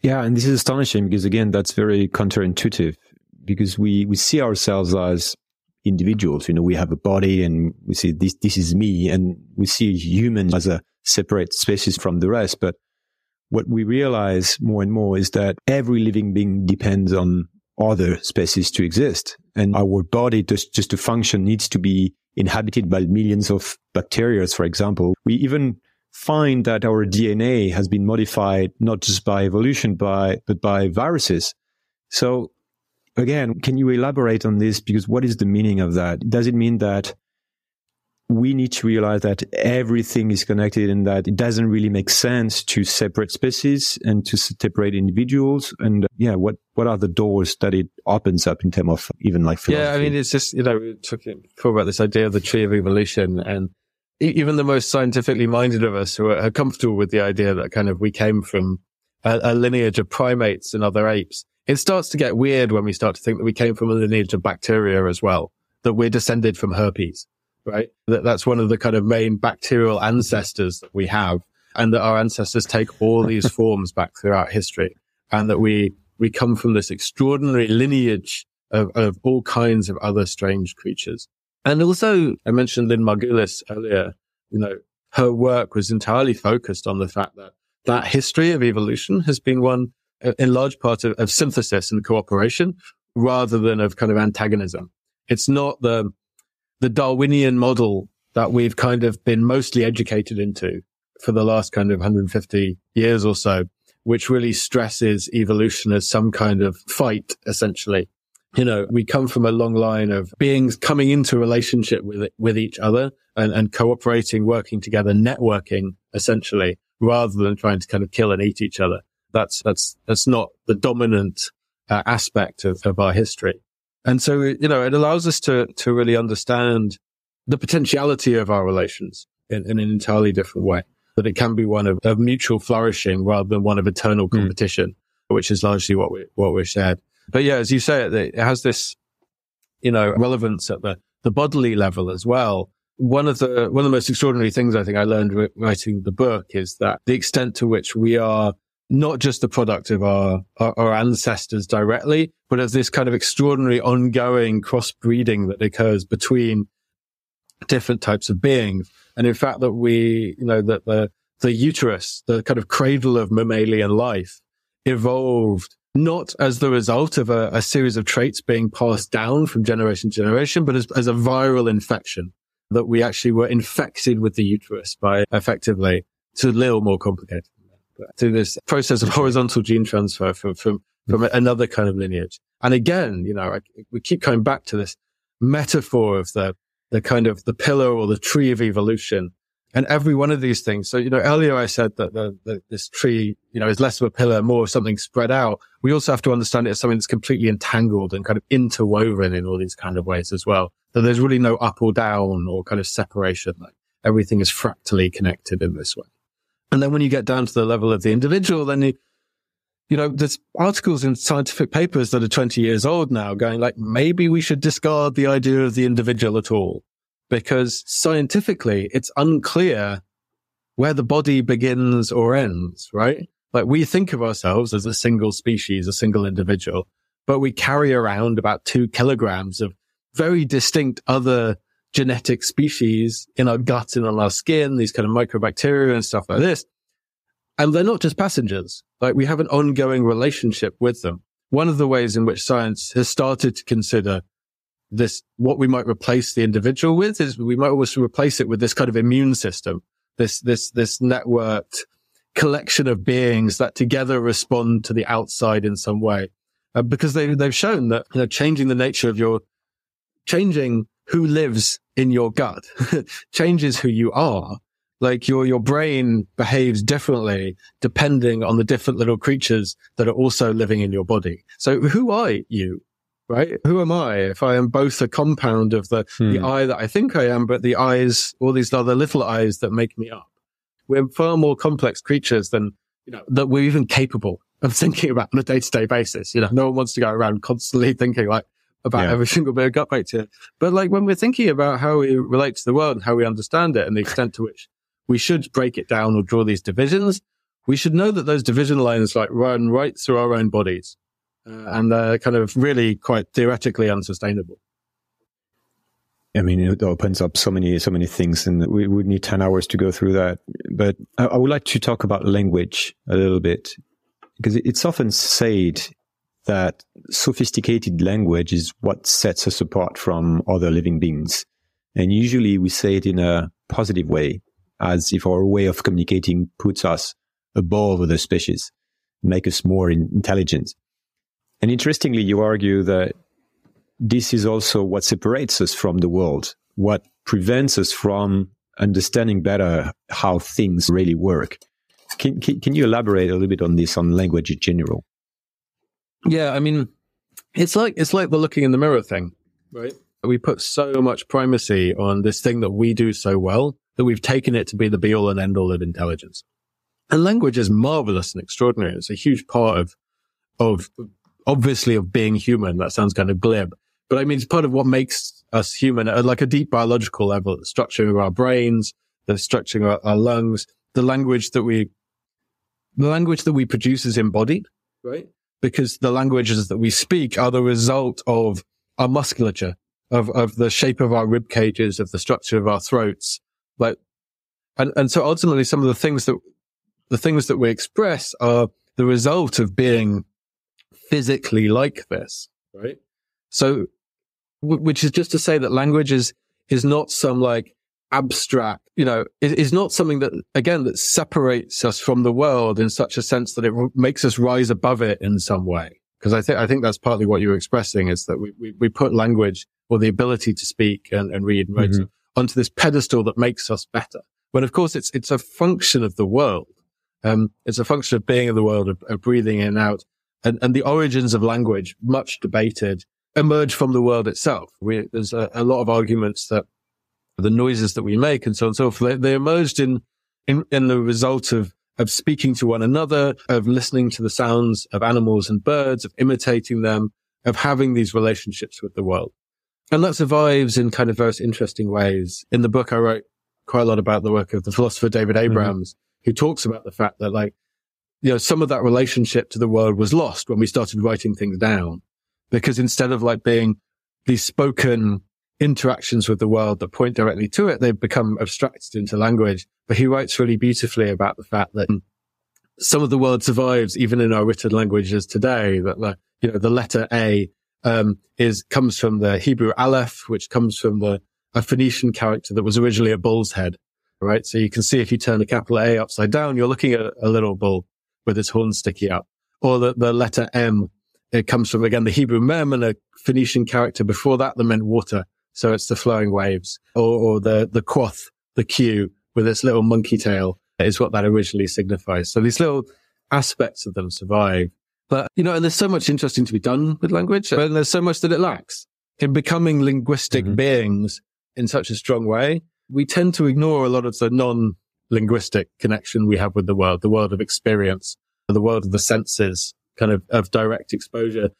Yeah. And this is astonishing because again, that's very counterintuitive because we, we see ourselves as individuals, you know, we have a body and we see this, this is me, and we see humans as a separate species from the rest. But what we realize more and more is that every living being depends on other species to exist. And our body just, just to function needs to be inhabited by millions of bacteria, for example. We even find that our D N A has been modified, not just by evolution, by, but by viruses. So again, can you elaborate on this? Because what is the meaning of that? Does it mean that we need to realize that everything is connected and that it doesn't really make sense to separate species and to separate individuals? And uh, yeah, what, what are the doors that it opens up in terms of even like philosophy? Yeah, I mean, it's just, you know, we were talking before about this idea of the tree of evolution, and even the most scientifically minded of us who are comfortable with the idea that kind of we came from a, a lineage of primates and other apes. It starts to get weird when we start to think that we came from a lineage of bacteria as well, that we're descended from herpes, right? That that's one of the kind of main bacterial ancestors that we have, and that our ancestors take all these forms back throughout history, and that we, we come from this extraordinary lineage of, of all kinds of other strange creatures. And also, I mentioned Lynn Margulis earlier, you know, her work was entirely focused on the fact that that history of evolution has been one in large part of, of synthesis and cooperation rather than of kind of antagonism. It's not the, the Darwinian model that we've kind of been mostly educated into for the last kind of one hundred fifty years or so, which really stresses evolution as some kind of fight, essentially. You know, we come from a long line of beings coming into a relationship with, with each other and, and cooperating, working together, networking, essentially, rather than trying to kind of kill and eat each other. That's, that's, that's not the dominant uh, aspect of, of our history. And so, you know, it allows us to, to really understand the potentiality of our relations in, in an entirely different way, that it can be one of, of mutual flourishing rather than one of eternal competition, mm. which is largely what we, what we're shared. But yeah, as you say, it, it has this, you know, relevance at the, the bodily level as well. One of the, one of the most extraordinary things I think I learned writing the book is that the extent to which we are not just the product of our, our, our ancestors directly, but of this kind of extraordinary ongoing crossbreeding that occurs between different types of beings. And in fact, that we, you know, that the, the uterus, the kind of cradle of mammalian life, evolved not as the result of a, a series of traits being passed down from generation to generation, but as, as a viral infection, that we actually were infected with the uterus by effectively, to a little more complicated, through this process of horizontal gene transfer from, from, from another kind of lineage. And again, you know, I, we keep coming back to this metaphor of the, the kind of the pillar or the tree of evolution And every one of these things. So, you know, earlier I said that the, the, this tree, you know, is less of a pillar, more of something spread out. We also have to understand it as something that's completely entangled and kind of interwoven in all these kind of ways as well. That there's really no up or down or kind of separation. Like everything is fractally connected in this way. And then when you get down to the level of the individual, then you, you know, there's articles in scientific papers that are twenty years old now going like, maybe we should discard the idea of the individual at all, because scientifically it's unclear where the body begins or ends, right? Like we think of ourselves as a single species, a single individual, but we carry around about two kilograms of very distinct other genetic species in our gut and on our skin, these kind of microbacteria and stuff like this. And they're not just passengers. Like we have an ongoing relationship with them. One of the ways in which science has started to consider this, what we might replace the individual with, is we might also replace it with this kind of immune system, this, this, this networked collection of beings that together respond to the outside in some way. Uh, because they, they've shown that, you know, changing the nature of your, changing who lives in your gut changes who you are. Like your, your brain behaves differently depending on the different little creatures that are also living in your body. So who are you, right? Who am I? If I am both a compound of the, hmm. the I that I think I am, but the eyes, all these other little eyes that make me up. We're far more complex creatures than, you know, that we're even capable of thinking about on a day to day basis. You know, no one wants to go around constantly thinking like, about yeah. every single bit of gut bacteria. But like when we're thinking about how we relate to the world and how we understand it and the extent to which we should break it down or draw these divisions, we should know that those division lines like run right through our own bodies. Uh, and they're kind of really quite theoretically unsustainable. I mean, it opens up so many, so many things, and we would need ten hours to go through that. But I, I would like to talk about language a little bit, because it's often said that sophisticated language is what sets us apart from other living beings. And usually we say it in a positive way, as if our way of communicating puts us above other species, make us more in- intelligent. And interestingly, you argue that this is also what separates us from the world, what prevents us from understanding better how things really work. Can, can, can you elaborate a little bit on this, on language in general? Yeah, I mean, it's like it's like the looking in the mirror thing, right? We put so much primacy on this thing that we do so well that we've taken it to be the be-all and end-all of intelligence. And language is marvelous and extraordinary. It's a huge part of, of obviously, of being human. That sounds kind of glib. But I mean, it's part of what makes us human at like a deep biological level, the structuring of our brains, the structuring of our lungs, the language that we, the language that we produce is embodied, right? Because the languages that we speak are the result of our musculature, of, of the shape of our rib cages, of the structure of our throats. Like, and, and so ultimately some of the things that, the things that we express are the result of being physically like this, right? So, w- which is just to say that language is, is not some like abstract, you know, is, is not something that, again, that separates us from the world in such a sense that it r- makes us rise above it in some way. Because I think, I think that's partly what you were expressing, is that we, we, we put language or the ability to speak and, and read and write mm-hmm. onto this pedestal that makes us better. When of course it's, it's a function of the world. Um, it's a function of being in the world, of, of breathing in and out. And, and the origins of language, much debated, emerge from the world itself. We, there's a, a lot of arguments that the noises that we make and so on and so forth, they, they emerged in, in, in the result of, of speaking to one another, of listening to the sounds of animals and birds, of imitating them, of having these relationships with the world. And that survives in kind of various interesting ways. In the book, I wrote quite a lot about the work of the philosopher David Abrams, mm-hmm. who talks about the fact that, like, you know, some of that relationship to the world was lost when we started writing things down, because instead of like being these spoken interactions with the world that point directly to it, they've become abstracted into language. But he writes really beautifully about the fact that some of the world survives even in our written languages today. That, like, you know, the letter A um is comes from the Hebrew Aleph, which comes from the a Phoenician character that was originally a bull's head, right? So you can see if you turn a capital A upside down, you're looking at a little bull with its horn sticking out. Or the, the letter M, it comes from, again, the Hebrew Mem and a Phoenician character before that that meant water. So it's the flowing waves, or, or the, the quoth, the Q, with its little monkey tail is what that originally signifies. So these little aspects of them survive. But, you know, and there's so much interesting to be done with language, but there's so much that it lacks. In becoming linguistic mm-hmm. beings in such a strong way, we tend to ignore a lot of the non-linguistic connection we have with the world, the world of experience, the world of the senses, kind of, of direct exposure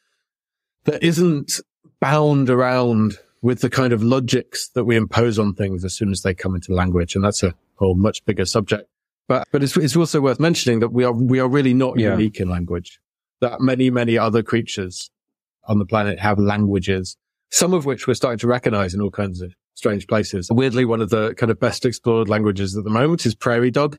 that isn't bound around with the kind of logics that we impose on things as soon as they come into language. And that's a whole much bigger subject. But, but it's, it's also worth mentioning that we are, we are really not yeah. unique in language, that many, many other creatures on the planet have languages, some of which we're starting to recognize in all kinds of strange places. Weirdly, one of the kind of best explored languages at the moment is prairie dog.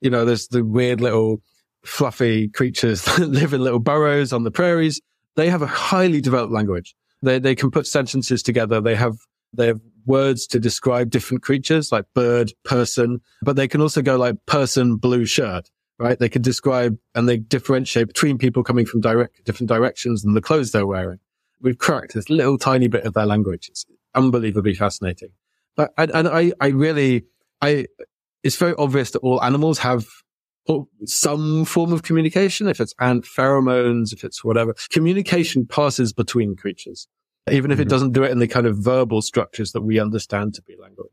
You know, there's the weird little fluffy creatures that live in little burrows on the prairies. They have a highly developed language. They they can put sentences together. They have they have words to describe different creatures like bird, person, but they can also go like person, blue shirt, right? They can describe and they differentiate between people coming from direct different directions and the clothes they're wearing. We've cracked this little tiny bit of their language. It's unbelievably fascinating. But and, and I I really I it's very obvious that all animals have some form of communication. If it's ant pheromones, if it's whatever, communication passes between creatures, even if mm-hmm. it doesn't do it in the kind of verbal structures that we understand to be language.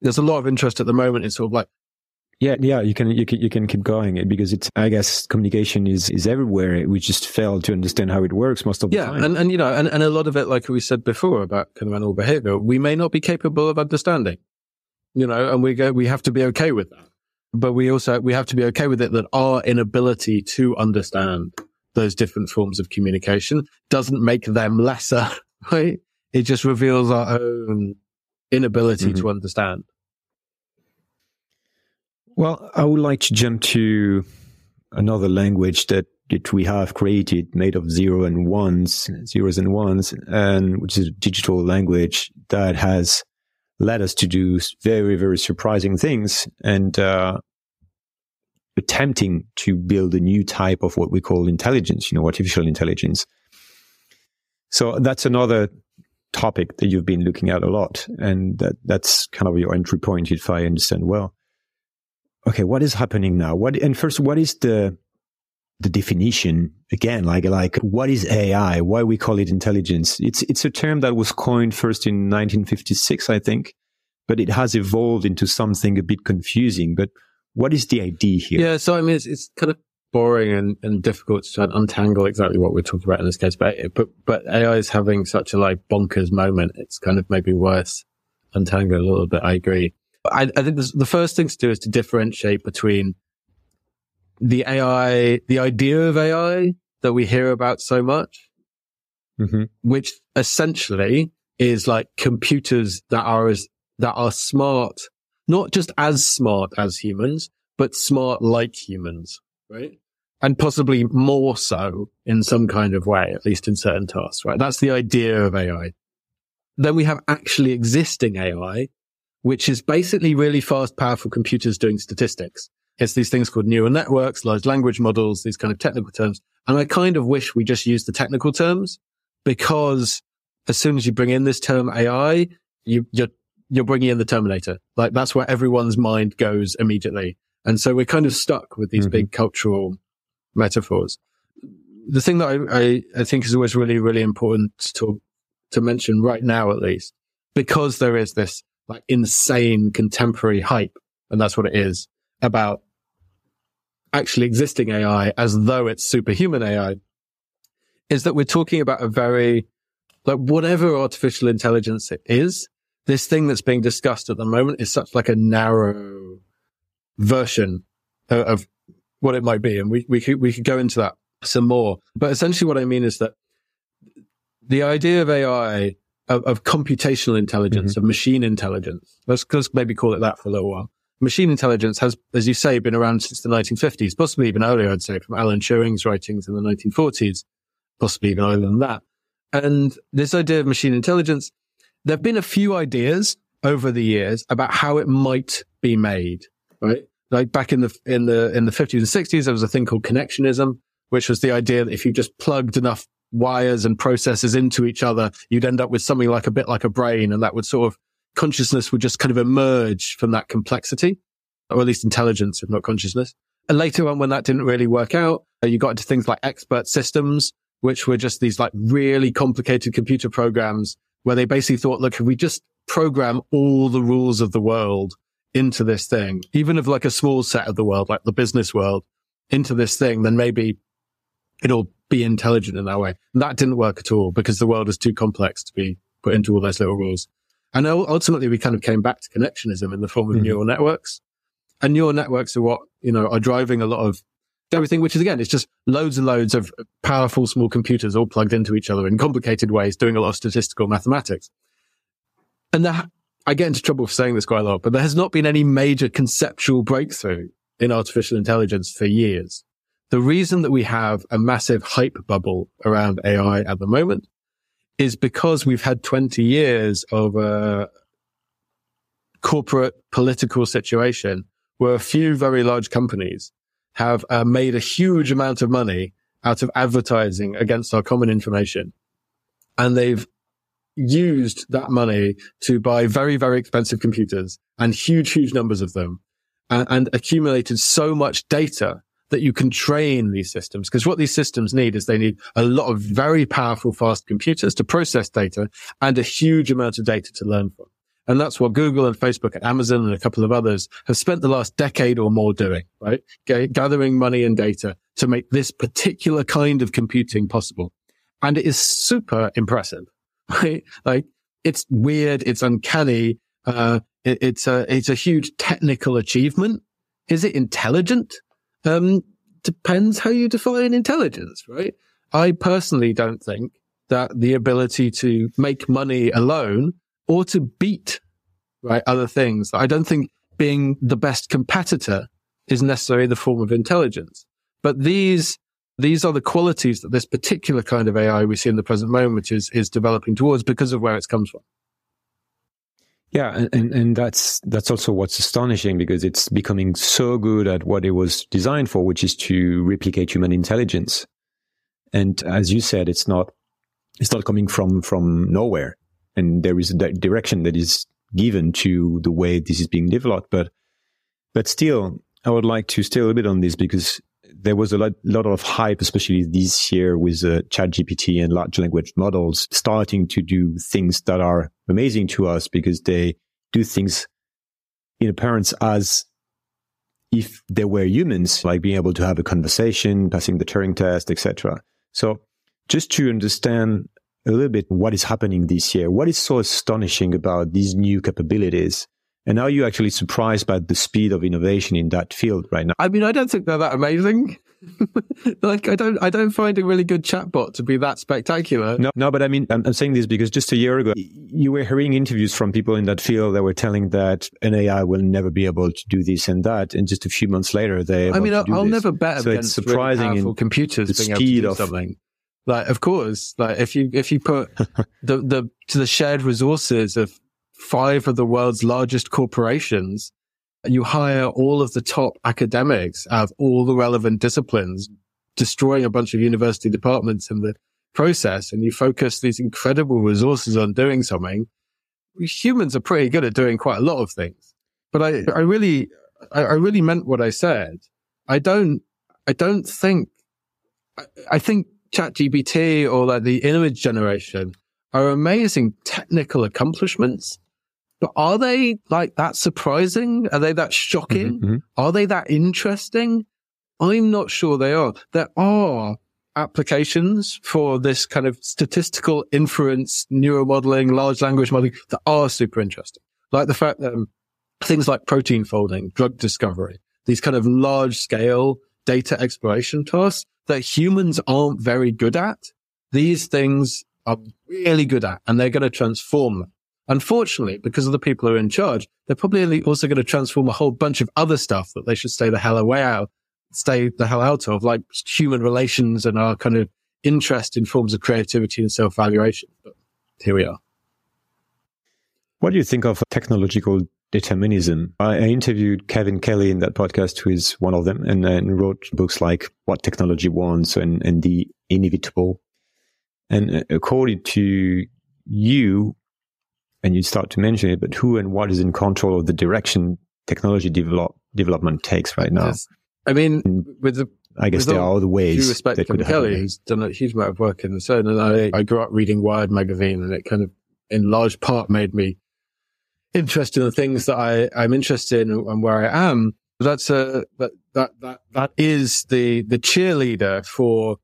There's a lot of interest at the moment in sort of like yeah yeah you can you can you can keep going, because it's I guess communication is is everywhere. We just fail to understand how it works most of the yeah, time. Yeah, and, and you know and, and a lot of it, like we said before about kind of animal behavior, we may not be capable of understanding, you know, and we go we have to be okay with that. But we also, we have to be okay with it that our inability to understand those different forms of communication doesn't make them lesser, right? It just reveals our own inability mm-hmm. to understand. Well, I would like to jump to another language that, that we have created, made of zero and ones, zeros and ones, and which is a digital language that has led us to do very, very surprising things and uh, attempting to build a new type of what we call intelligence, you know, artificial intelligence. So that's another topic that you've been looking at a lot. And that that's kind of your entry point, if I understand well. Okay, what is happening now? What and first, what is the the definition again? Like, like what is A I? Why we call it intelligence? It's it's a term that was coined first in nineteen fifty-six, I think, but it has evolved into something a bit confusing. But what is the idea here? Yeah, so I mean, it's, it's kind of boring and, and difficult to try and untangle exactly what we're talking about in this case. But but but A I is having such a like bonkers moment. It's kind of maybe worth untangling a little bit. I agree. I, I think this, the first thing to do is to differentiate between the A I, the idea of A I that we hear about so much, mm-hmm. which essentially is like computers that are as, that are smart, not just as smart as humans, but smart like humans, right? And possibly more so in some kind of way, at least in certain tasks, right? That's the idea of A I. Then we have actually existing A I, which is basically really fast, powerful computers doing statistics. It's these things called neural networks, large language models, these kind of technical terms. And I kind of wish we just used the technical terms, because as soon as you bring in this term A I, you, you're, you're bringing in the Terminator. Like that's where everyone's mind goes immediately. And so we're kind of stuck with these mm-hmm. big cultural metaphors. The thing that I, I, I think is always really, really important to, to mention right now, at least, because there is this like insane contemporary hype, and that's what it is, about actually existing A I as though it's superhuman A I, is that we're talking about a very, like whatever artificial intelligence it is, this thing that's being discussed at the moment is such like a narrow version of, of what it might be. And we, we could, we could go into that some more. But essentially what I mean is that the idea of A I, of, of computational intelligence, mm-hmm. of machine intelligence, let's, let's maybe call it that for a little while. Machine intelligence has, as you say, been around since the nineteen fifties, possibly even earlier, I'd say, from Alan Turing's writings in the nineteen forties, possibly even earlier than that. And this idea of machine intelligence, there have been a few ideas over the years about how it might be made, right? Like back in the in the in the fifties and sixties, there was a thing called connectionism, which was the idea that if you just plugged enough wires and processes into each other, you'd end up with something like a bit like a brain, and that would sort of consciousness would just kind of emerge from that complexity. or at least intelligence, if not consciousness. And later on, when that didn't really work out, you got into things like expert systems, which were just these like really complicated computer programs where they basically thought, look, if we just program all the rules of the world into this thing, even if like a small set of the world, like the business world, into this thing, then maybe it'll be intelligent in that way. And that didn't work at all because the world is too complex to be put into all those little rules. And ultimately, we kind of came back to connectionism in the form of mm. neural networks. And neural networks are what, you know, are driving a lot of everything, which is, again, it's just loads and loads of powerful small computers all plugged into each other in complicated ways, doing a lot of statistical mathematics. And there, I get into trouble for saying this quite a lot, but there has not been any major conceptual breakthrough in artificial intelligence for years. The reason that we have a massive hype bubble around A I at the moment is because we've had twenty years of a corporate political situation where a few very large companies have uh, made a huge amount of money out of advertising against our common information. And they've used that money to buy very, very expensive computers and huge, huge numbers of them, and, and accumulated so much data that you can train these systems. Because what these systems need is they need a lot of very powerful, fast computers to process data and a huge amount of data to learn from. And that's what Google and Facebook and Amazon and a couple of others have spent the last decade or more doing, right? G- gathering money and data to make this particular kind of computing possible. And it is super impressive, right? Like, it's weird. It's uncanny. Uh, it, it's a, it's a huge technical achievement. Is it intelligent? Um, depends how you define intelligence, right? I personally don't think that the ability to make money alone or to beat, right, other things. I don't think being the best competitor is necessarily the form of intelligence. But these, these are the qualities that this particular kind of A I we see in the present moment is, is developing towards because of where it comes from. Yeah. And, and that's, that's also what's astonishing, because it's becoming so good at what it was designed for, which is to replicate human intelligence. And as you said, it's not, it's not coming from, from nowhere. And there is a di- direction that is given to the way this is being developed. But, but still, I would like to stay a little bit on this, because there was a lot, lot of hype, especially this year with uh, ChatGPT and large language models starting to do things that are amazing to us, because they do things in appearance as if they were humans, like being able to have a conversation, passing the Turing test, et cetera. So just to understand a little bit what is happening this year, what is so astonishing about these new capabilities? And are you actually surprised by the speed of innovation in that field right now? I mean, I don't think they're that amazing. Like, I don't I don't find a really good chatbot to be that spectacular. No, no, but I mean, I'm, I'm saying this because just a year ago, you were hearing interviews from people in that field that were telling that an A I will never be able to do this and that. And just a few months later, they I mean, I'll, I'll never bet so against it's surprising really powerful computers the being speed able to do of, something. Like, of course, like if you, if you put the, the, to the shared resources of five of the world's largest corporations, you hire all of the top academics out of all the relevant disciplines, destroying a bunch of university departments in the process, and you focus these incredible resources on doing something. Humans are pretty good at doing quite a lot of things, but I, I really, I, I really meant what I said. I don't, I don't think, I, I think, ChatGPT or like the image generation are amazing technical accomplishments, but are they like that surprising? Are they that shocking? Mm-hmm. Are they that interesting? I'm not sure they are. There are applications for this kind of statistical inference, neuromodeling, large language modeling that are super interesting. Like the fact that um, things like protein folding, drug discovery, these kind of large scale data exploration tasks that humans aren't very good at, these things are really good at, and they're going to transform them. Unfortunately, because of the people who are in charge, they're probably also going to transform a whole bunch of other stuff that they should stay the hell away out, stay the hell out of, like human relations and our kind of interest in forms of creativity and self-valuation. But here we are. What do you think of technological determinism? I interviewed Kevin Kelly in that podcast, who is one of them, and, and wrote books like What Technology Wants and, and The Inevitable. And according to you, and you start to mention it, but who and what is in control of the direction technology develop, development takes right now. Yes. I mean, with the, I guess there are all the ways. Due respect that to could Kelly, happen. Who's done a huge amount of work in the zone, and I, I grew up reading Wired magazine, and it kind of, in large part, made me interested in the things that I, I'm interested in and where I am. That's a that that that that is the the cheerleader for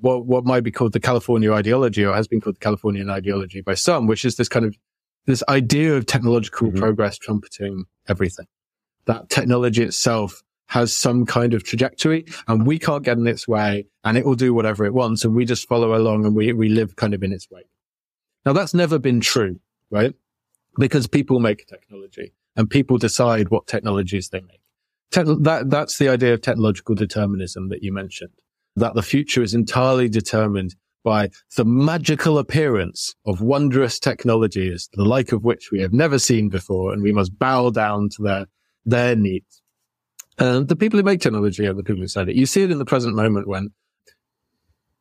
what what might be called the California ideology, or has been called the Californian ideology by some, which is this kind of this idea of technological mm-hmm. progress trumpeting everything. That technology itself has some kind of trajectory, and we can't get in its way, and it will do whatever it wants, and we just follow along, and we we live kind of in its wake. Now, that's never been true, right? Because people make technology, and people decide what technologies they make. Te- that, that's the idea of technological determinism that you mentioned, that the future is entirely determined by the magical appearance of wondrous technologies, the like of which we have never seen before, and we must bow down to their their needs. And the people who make technology are the people who decide it. You see it in the present moment when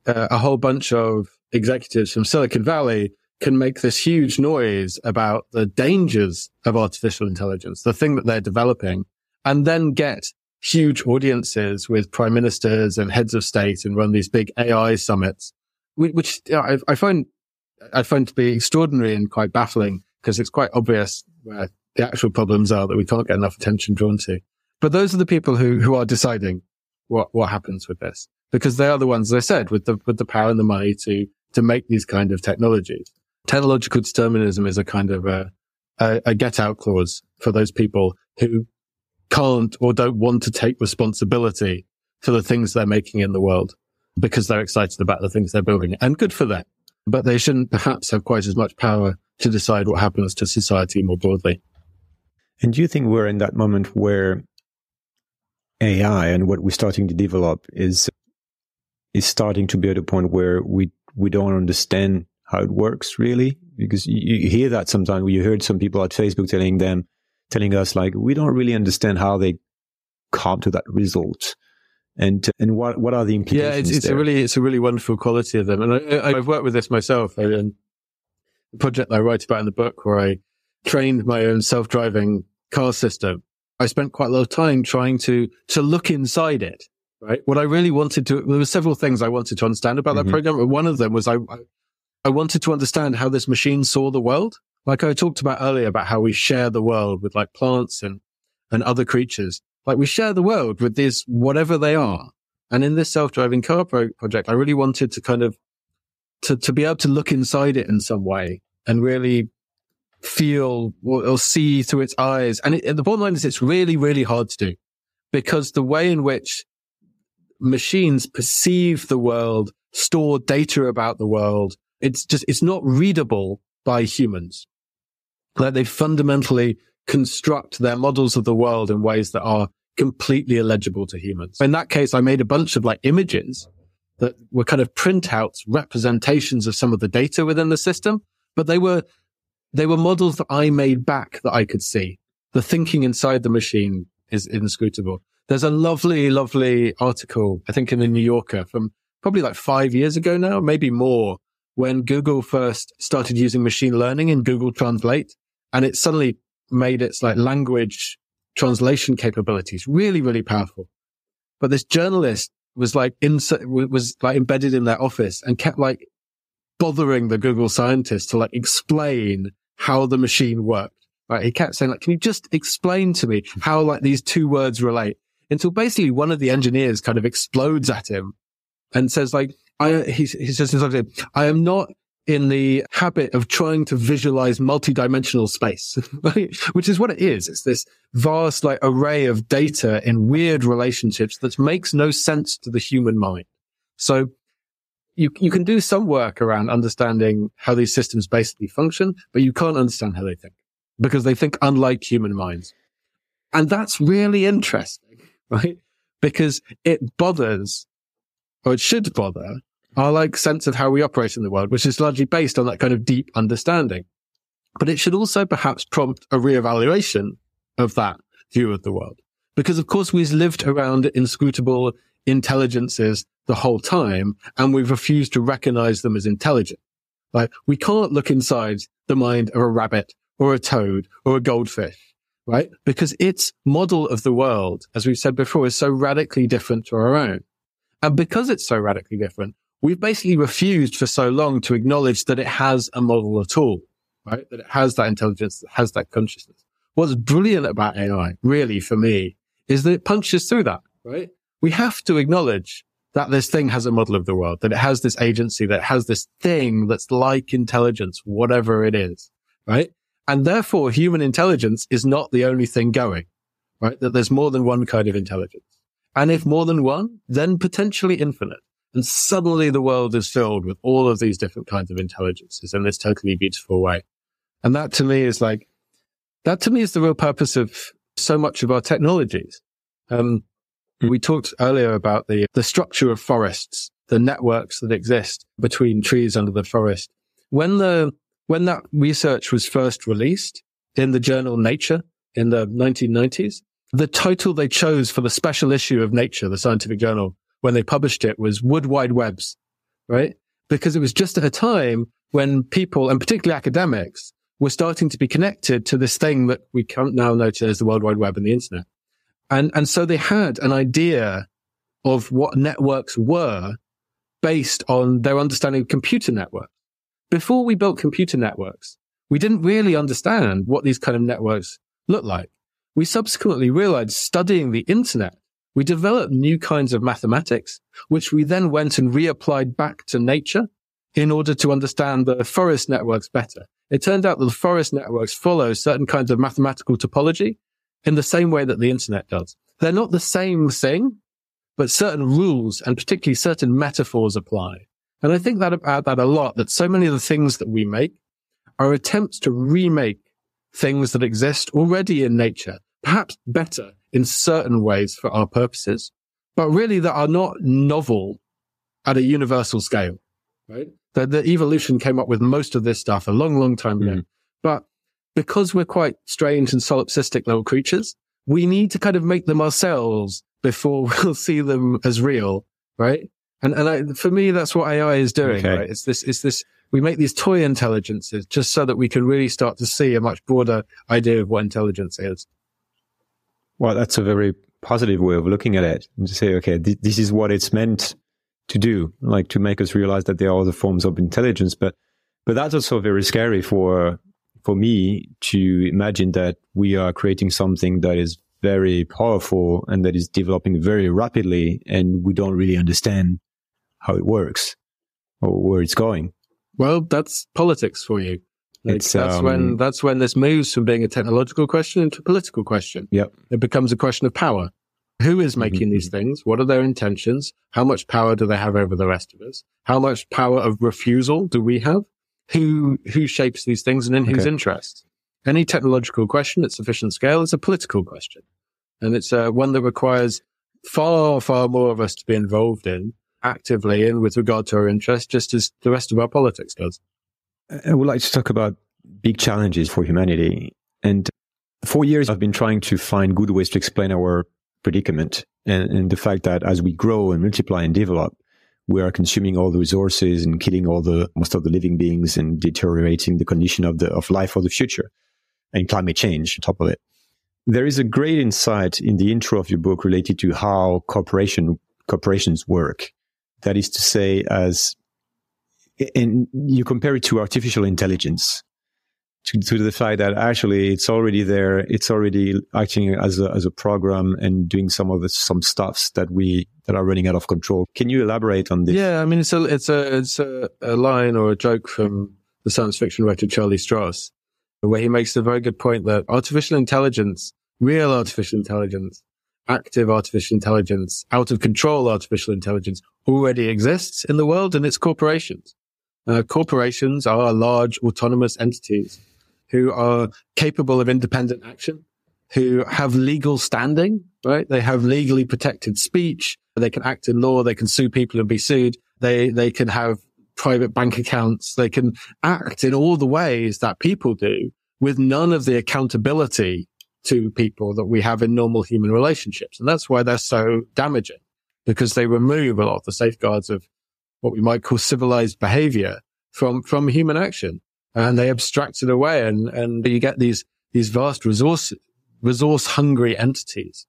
uh, a whole bunch of executives from Silicon Valley can make this huge noise about the dangers of artificial intelligence, the thing that they're developing, and then get huge audiences with prime ministers and heads of state and run these big A I summits, which I find, I find to be extraordinary and quite baffling, because it's quite obvious where the actual problems are that we can't get enough attention drawn to. But those are the people who, who are deciding what, what happens with this, because they are the ones, as I said, with the, with the power and the money to, to make these kind of technologies. Technological determinism is a kind of a, a, a get-out clause for those people who can't or don't want to take responsibility for the things they're making in the world, because they're excited about the things they're building. And good for them. But they shouldn't perhaps have quite as much power to decide what happens to society more broadly. And do you think we're in that moment where A I and what we're starting to develop is is starting to be at a point where we we don't understand how it works, really? Because you, you hear that sometimes. You heard some people at Facebook telling them, telling us, like, we don't really understand how they come to that result, and and what what are the implications? Yeah, it's, it's there? a really it's a really wonderful quality of them, and I, I've worked with this myself. I, and the project I write about in the book, where I trained my own self-driving car system, I spent quite a lot of time trying to to look inside it. Right, what I really wanted to there were several things I wanted to understand about mm-hmm. that program, and one of them was I. I I wanted to understand how this machine saw the world. Like I talked about earlier about how we share the world with like plants and, and other creatures. Like we share the world with these, whatever they are. And in this self-driving car pro- project, I really wanted to kind of, to, to be able to look inside it in some way and really feel or, or see through its eyes. And, it, and the bottom line is it's really, really hard to do, because the way in which machines perceive the world, store data about the world, It's just, it's not readable by humans. Like they fundamentally construct their models of the world in ways that are completely illegible to humans. In that case, I made a bunch of like images that were kind of printouts, representations of some of the data within the system, but they were, they were models that I made back that I could see. The thinking inside the machine is inscrutable. There's a lovely, lovely article, I think in the New Yorker from probably like five years ago now, maybe more, when Google first started using machine learning in Google Translate, and it suddenly made its like language translation capabilities really, really powerful. But this journalist was like insert, was like embedded in their office and kept like bothering the Google scientist to like explain how the machine worked. Right? He kept saying like, "Can you just explain to me how like these two words relate?" Until basically one of the engineers kind of explodes at him and says like, I, he, he says, I am not in the habit of trying to visualize multidimensional space, right? Which is what it is. It's this vast like array of data in weird relationships that makes no sense to the human mind. So you, you can do some work around understanding how these systems basically function, but you can't understand how they think, because they think unlike human minds. And that's really interesting, right? Because it bothers, or it should bother, our like sense of how we operate in the world, which is largely based on that kind of deep understanding. But it should also perhaps prompt a reevaluation of that view of the world, because of course we've lived around inscrutable intelligences the whole time, and we've refused to recognize them as intelligent. Like we can't look inside the mind of a rabbit or a toad or a goldfish. right? Because its model of the world, as we've said before, is so radically different to our own. And because it's so radically different, we've basically refused for so long to acknowledge that it has a model at all, right? That it has that intelligence, that has that consciousness. What's brilliant about A I, really, for me, is that it punches through that, right? We have to acknowledge that this thing has a model of the world, that it has this agency, that it has this thing that's like intelligence, whatever it is, right? And therefore, human intelligence is not the only thing going, right? That there's more than one kind of intelligence. And if more than one, then potentially infinite. And suddenly the world is filled with all of these different kinds of intelligences in this totally beautiful way. And that to me is like, that to me is the real purpose of so much of our technologies. Um, we talked earlier about the, the structure of forests, the networks that exist between trees under the forest. When the, when that research was first released in the journal Nature in the nineteen nineties, the title they chose for the special issue of Nature, the scientific journal, when they published it was Wood Wide Webs, right? Because it was just at a time when people, and particularly academics, were starting to be connected to this thing that we can't now notice as the World Wide Web and the internet. And, and so they had an idea of what networks were based on their understanding of computer networks. Before we built computer networks, we didn't really understand what these kind of networks looked like. We subsequently realized studying the internet, we developed new kinds of mathematics, which we then went and reapplied back to nature in order to understand the forest networks better. It turned out that the forest networks follow certain kinds of mathematical topology in the same way that the internet does. They're not the same thing, but certain rules and particularly certain metaphors apply. And I think that about that a lot, that so many of the things that we make are attempts to remake things that exist already in nature, perhaps better in certain ways for our purposes, but really that are not novel at a universal scale, right? The, the evolution came up with most of this stuff a long, long time ago. Mm. But because we're quite strange and solipsistic little creatures, we need to kind of make them ourselves before we'll see them as real, right? And and I, for me, that's what A I is doing, okay. Right? It's this, it's this, we make these toy intelligences just so that we can really start to see a much broader idea of what intelligence is. Well, that's a very positive way of looking at it, and to say, okay, th- this is what it's meant to do, like to make us realize that there are other forms of intelligence. But, but that's also very scary for, for me to imagine that we are creating something that is very powerful and that is developing very rapidly, and we don't really understand how it works or where it's going. Well, that's politics for you. Like it's, that's um, when that's when this moves from being a technological question into a political question. Yep. It becomes a question of power. Who is making mm-hmm. these things? What are their intentions? How much power do they have over the rest of us? How much power of refusal do we have? Who who shapes these things and in okay. whose interests? Any technological question at sufficient scale is a political question. And it's uh, one that requires far, far more of us to be involved in, actively in with regard to our interests, just as the rest of our politics does. I would like to talk about big challenges for humanity. And for years, I've been trying to find good ways to explain our predicament and, and the fact that as we grow and multiply and develop, we are consuming all the resources and killing all the most of the living beings and deteriorating the condition of the of life for the future, and climate change on top of it. There is a great insight in the intro of your book related to how corporation corporations work. That is to say, as and you compare it to artificial intelligence, to, to the fact that actually it's already there, it's already acting as a, as a program and doing some of the some stuffs that we that are running out of control. Can you elaborate on this? Yeah, I mean it's a it's a it's a, a line or a joke from the science fiction writer Charlie Strauss, where he makes a very good point that artificial intelligence, real artificial intelligence, active artificial intelligence, out of control artificial intelligence already exists in the world, and it's corporations. Uh, corporations are large autonomous entities who are capable of independent action, who have legal standing, right? They have legally protected speech. They can act in law. They can sue people and be sued. They, they can have private bank accounts. They can act in all the ways that people do with none of the accountability to people that we have in normal human relationships. And that's why they're so damaging, because they remove a lot of the safeguards of what we might call civilized behavior from, from human action. And they abstract it away, and, and you get these, these vast resource resource-hungry entities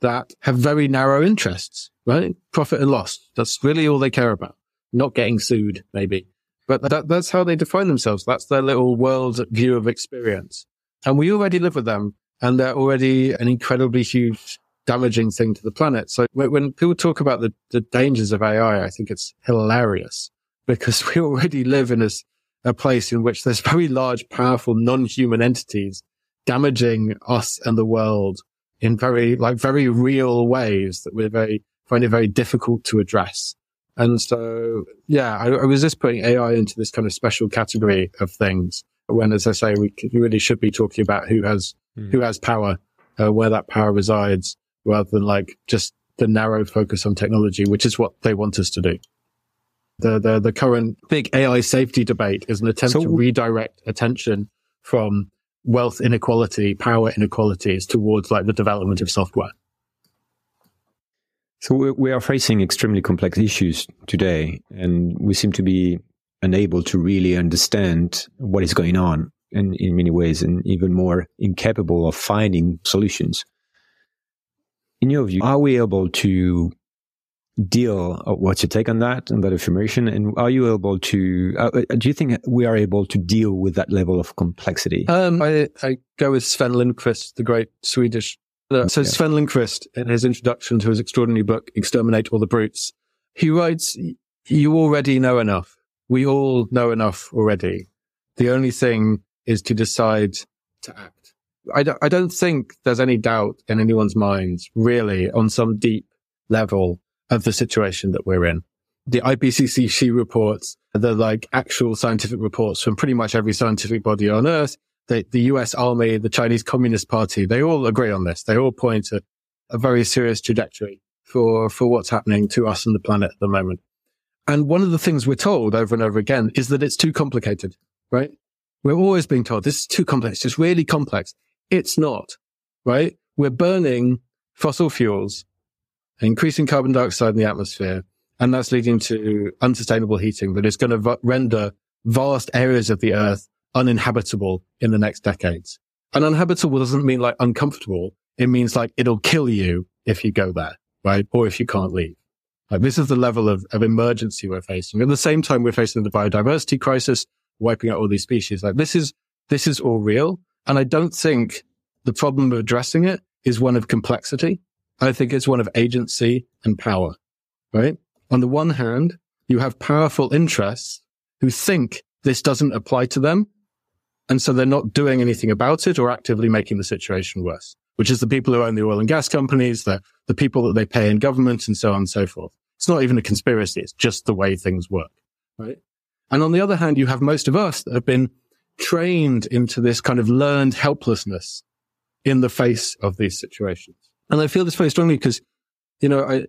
that have very narrow interests, right? Profit and loss. That's really all they care about. Not getting sued, maybe. But that, that's how they define themselves. That's their little world view of experience. And we already live with them, and they're already an incredibly huge, damaging thing to the planet. So when people talk about the, the dangers of A I, I think it's hilarious, because we already live in a, a place in which there's very large, powerful, non-human entities damaging us and the world in very, like, very real ways that we very find it very difficult to address. And so, yeah, I, I resist putting A I into this kind of special category of things when, as I say, we really should be talking about who has mm. who has power, uh, where that power resides, rather than like just the narrow focus on technology, which is what they want us to do. The the, the current big A I safety debate is an attempt so, to redirect attention from wealth inequality, power inequalities towards like the development of software. So we are facing extremely complex issues today, and we seem to be unable to really understand what is going on, and in many ways, and even more incapable of finding solutions. In your view, are we able to deal? What's your take on that and that affirmation? And are you able to? Uh, do you think we are able to deal with that level of complexity? Um, I, I go with Sven Lindqvist, the great Swedish. So Sven Lindqvist, in his introduction to his extraordinary book, Exterminate All the Brutes, he writes, you already know enough. We all know enough already. The only thing is to decide to act. I don't, I don't think there's any doubt in anyone's minds, really, on some deep level of the situation that we're in. The I P C C reports, the like actual scientific reports from pretty much every scientific body on Earth, The, the U S Army, the Chinese Communist Party, they all agree on this. They all point at a very serious trajectory for, for what's happening to us and the planet at the moment. And one of the things we're told over and over again is that it's too complicated, right? We're always being told this is too complex. It's really complex. It's not, right? We're burning fossil fuels, increasing carbon dioxide in the atmosphere, and that's leading to unsustainable heating that is going to v- render vast areas of the Earth uninhabitable in the next decades. And uninhabitable doesn't mean like uncomfortable. It means like it'll kill you if you go there, right? Or if you can't leave. Like this is the level of, of emergency we're facing. At the same time, we're facing the biodiversity crisis, wiping out all these species. Like this is, this is all real. And I don't think the problem of addressing it is one of complexity. I think it's one of agency and power, right? On the one hand, you have powerful interests who think this doesn't apply to them. And so they're not doing anything about it or actively making the situation worse, which is the people who own the oil and gas companies, the, the people that they pay in government and so on and so forth. It's not even a conspiracy. It's just the way things work, right? And on the other hand, you have most of us that have been trained into this kind of learned helplessness in the face of these situations. And I feel this very strongly because, you know, I,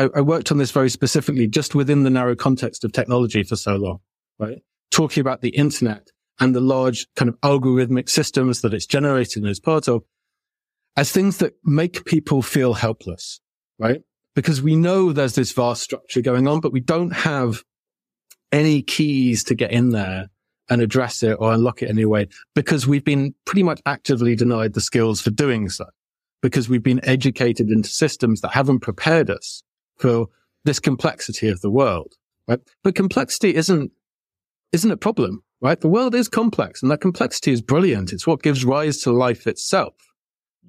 I, I worked on this very specifically just within the narrow context of technology for so long, right? Talking about the internet and the large kind of algorithmic systems that it's generated and is part of as things that make people feel helpless, right? Because we know there's this vast structure going on, but we don't have any keys to get in there and address it or unlock it in any way because we've been pretty much actively denied the skills for doing so because we've been educated into systems that haven't prepared us for this complexity of the world, right? But complexity isn't, isn't a problem. Right? The world is complex and that complexity is brilliant. It's what gives rise to life itself.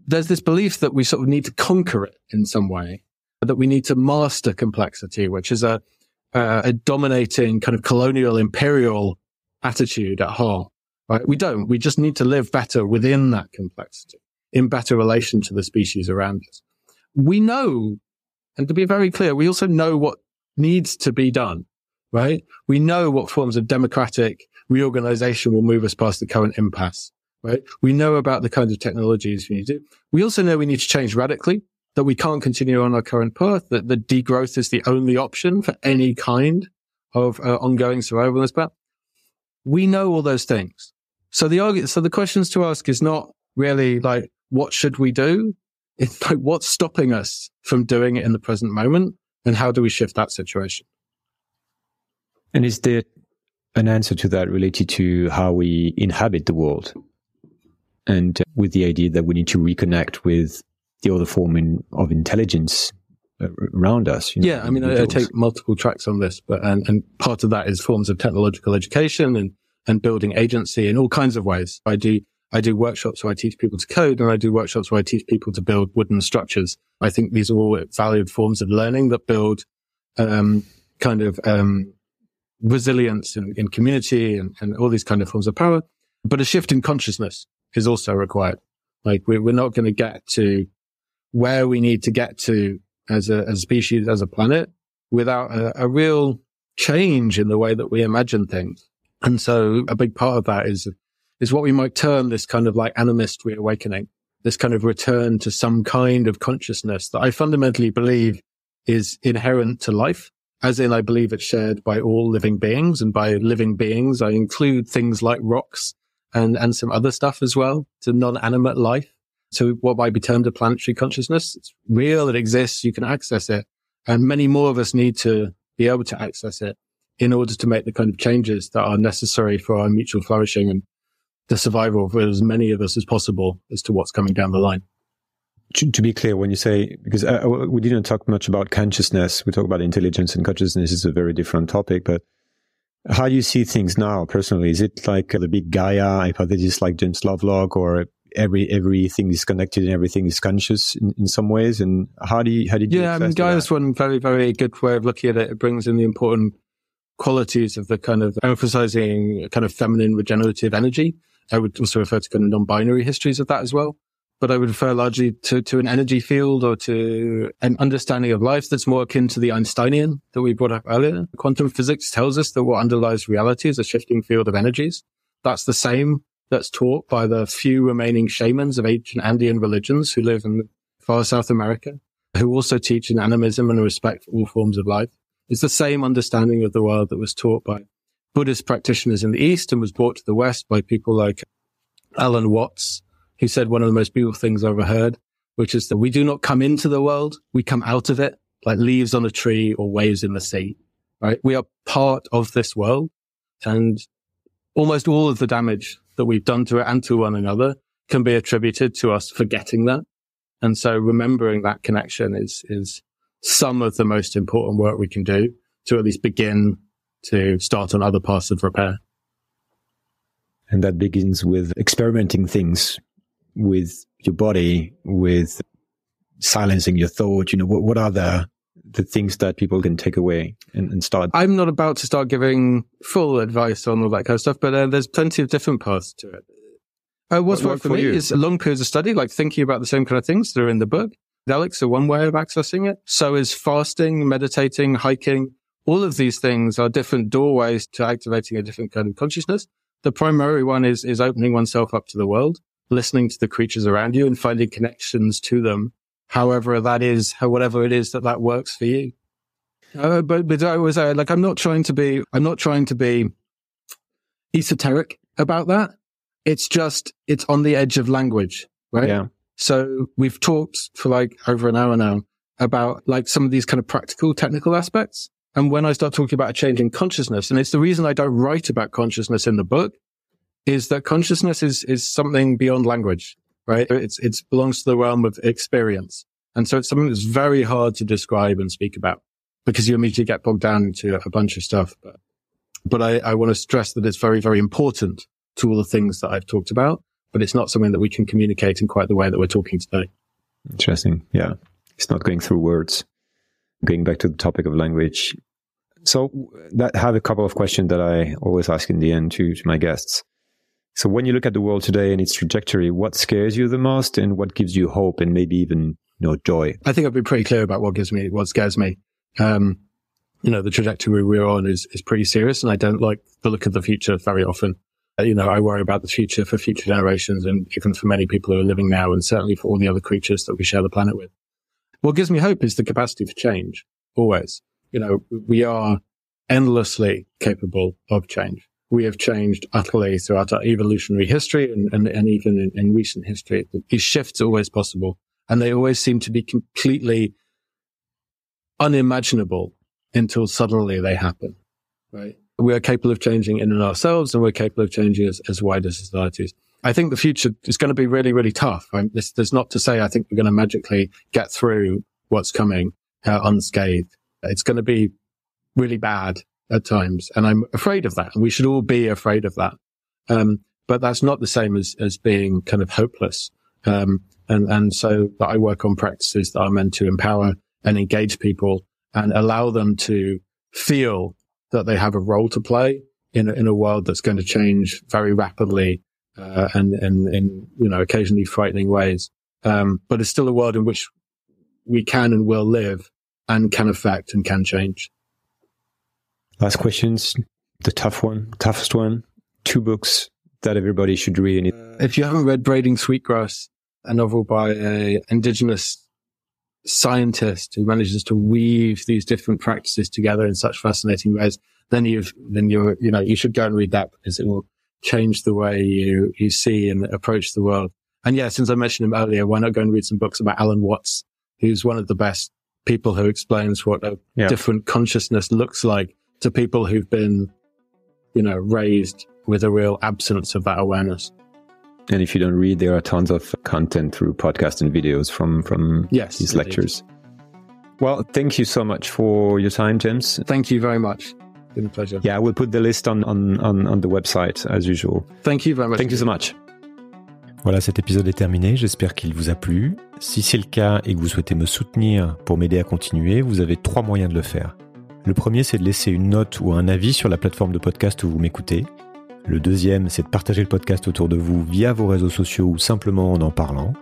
There's this belief that we sort of need to conquer it in some way, that we need to master complexity, which is a, uh, a dominating kind of colonial imperial attitude at heart. Right? We don't. We just need to live better within that complexity, in better relation to the species around us. We know, and to be very clear, we also know what needs to be done. Right? We know what forms of democratic reorganization will move us past the current impasse, right? We know about the kinds of technologies we need to do. We also know we need to change radically, that we can't continue on our current path, that the degrowth is the only option for any kind of uh, ongoing survival on this path. We know all those things. So the argument, so the questions to ask is not really like, what should we do? It's like, what's stopping us from doing it in the present moment? And how do we shift that situation? And is there an answer to that related to how we inhabit the world? and with the idea that we need to reconnect with the other form in, of intelligence around us. You know, yeah, I mean, I, I take multiple tracks on this, but and, and part of that is forms of technological education and, and building agency in all kinds of ways. I do I do workshops where I teach people to code, and I do workshops where I teach people to build wooden structures. I think these are all valued forms of learning that build um, kind of um, resilience in, in community and, and all these kind of forms of power. But a shift in consciousness is also required. Like we're, we're not going to get to where we need to get to as a, as a species, as a planet, without a, a real change in the way that we imagine things. And so a big part of that is is what we might term this kind of like animist reawakening, this kind of return to some kind of consciousness that I fundamentally believe is inherent to life, as in I believe it's shared by all living beings. And by living beings, I include things like rocks and, and some other stuff as well, to non-animate life. So what might be termed a planetary consciousness, it's real, it exists, you can access it. And many more of us need to be able to access it in order to make the kind of changes that are necessary for our mutual flourishing and the survival of as many of us as possible as to what's coming down the line. To, to be clear, when you say, because uh, we didn't talk much about consciousness, we talk about intelligence, and consciousness is a very different topic, but how do you see things now personally? Is it like the big Gaia hypothesis like James Lovelock, or every everything is connected and everything is conscious in, in some ways? And how do you, how did you yeah, I mean, Gaia's one very, very good way of looking at it. It brings in the important qualities of the kind of emphasizing kind of feminine regenerative energy. I would also refer to kind of non-binary histories of that as well. But I would refer largely to, to an energy field or to an understanding of life that's more akin to the Einsteinian that we brought up earlier. Quantum physics tells us that what underlies reality is a shifting field of energies. That's the same that's taught by the few remaining shamans of ancient Andean religions who live in far South America, who also teach an animism and a respect for all forms of life. It's the same understanding of the world that was taught by Buddhist practitioners in the East and was brought to the West by people like Alan Watts, who said one of the most beautiful things I ever heard, which is that we do not come into the world, we come out of it, like leaves on a tree or waves in the sea, right? We are part of this world, and almost all of the damage that we've done to it and to one another can be attributed to us forgetting that. And so remembering that connection is, is some of the most important work we can do to at least begin to start on other paths of repair. And that begins with experimenting things with your body, with silencing your thought. You know, what, what are the, the things that people can take away and, and start? I'm not about to start giving full advice on all that kind of stuff, but uh, there's plenty of different paths to it. Uh, what's worked for, for me you? is long periods of study, like thinking about the same kind of things that are in the book. Relics are one way of accessing it. So is fasting, meditating, hiking. All of these things are different doorways to activating a different kind of consciousness. The primary one is is opening oneself up to the world, listening to the creatures around you and finding connections to them, however that is, whatever it is that that works for you. Uh, but, but I was uh, like, I'm not trying to be, I'm not trying to be esoteric about that. It's just, it's on the edge of language, right? Yeah. So we've talked for like over an hour now about like some of these kind of practical technical aspects. And when I start talking about a change in consciousness, and it's the reason I don't write about consciousness in the book, is that consciousness is is something beyond language, right? It's it belongs to the realm of experience. And so it's something that's very hard to describe and speak about because you immediately get bogged down into a bunch of stuff. But, but I, I want to stress that it's very, very important to all the things that I've talked about, but it's not something that we can communicate in quite the way that we're talking today. Interesting. Yeah. It's not going through words. Going back to the topic of language. So that I have a couple of questions that I always ask in the end to, to my guests. So when you look at the world today and its trajectory, what scares you the most and what gives you hope and maybe even, you know, joy? I think I've been pretty clear about what gives me, what scares me. Um, you know, the trajectory we're on is, is pretty serious, and I don't like the look of the future very often. Uh, you know, I worry about the future for future generations and even for many people who are living now, and certainly for all the other creatures that we share the planet with. What gives me hope is the capacity for change, always. You know, we are endlessly capable of change. We have changed utterly throughout our evolutionary history and, and, and even in, in recent history. These shifts are always possible, and they always seem to be completely unimaginable until suddenly they happen, right? We are capable of changing in and ourselves, and we're capable of changing as, as wider societies. I think the future is going to be really, really tough. I mean, this, there's not to say I think we're going to magically get through what's coming uh, unscathed. It's going to be really bad at times, and I'm afraid of that, and we should all be afraid of that. Um, but that's not the same as, as being kind of hopeless. Um, and, and so I work on practices that are meant to empower and engage people and allow them to feel that they have a role to play in a, in a world that's going to change very rapidly, uh, and, and in, you know, occasionally frightening ways. Um, but it's still a world in which we can and will live and can affect and can change. Last questions, the tough one, toughest one, two books that everybody should read. If you haven't read Braiding Sweetgrass, a novel by an indigenous scientist who manages to weave these different practices together in such fascinating ways, then you've, then you're, you know, you should go and read that, because it will change the way you, you see and approach the world. And yeah, since I mentioned him earlier, why not go and read some books about Alan Watts, who's one of the best people who explains what a yeah. different consciousness looks like to people who've been, you know, raised with a real absence of that awareness. And if you don't read, there are tons of content through podcasts and videos from, from yes, these indeed. lectures. Well, thank you so much for your time, James. Thank you very much. It's been a pleasure. Yeah, I will put the list on, on, on, on the website as usual. Thank you very much. Thank you so much. Voilà, cet épisode est terminé. J'espère qu'il vous a plu. Si c'est le cas et que vous souhaitez me soutenir pour m'aider à continuer, vous avez trois moyens de le faire. Le premier, c'est de laisser une note ou un avis sur la plateforme de podcast où vous m'écoutez. Le deuxième, c'est de partager le podcast autour de vous via vos réseaux sociaux ou simplement en en parlant.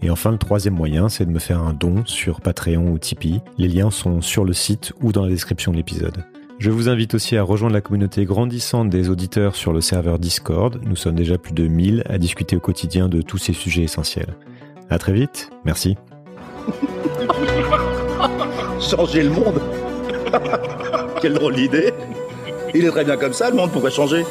Et enfin, le troisième moyen, c'est de me faire un don sur Patreon ou Tipeee. Les liens sont sur le site ou dans la description de l'épisode. Je vous invite aussi à rejoindre la communauté grandissante des auditeurs sur le serveur Discord. Nous sommes déjà plus de mille à discuter au quotidien de tous ces sujets essentiels. À très vite, merci. Changer le monde. Quelle drôle d'idée. Il est très bien comme ça, le monde, pourrait changer.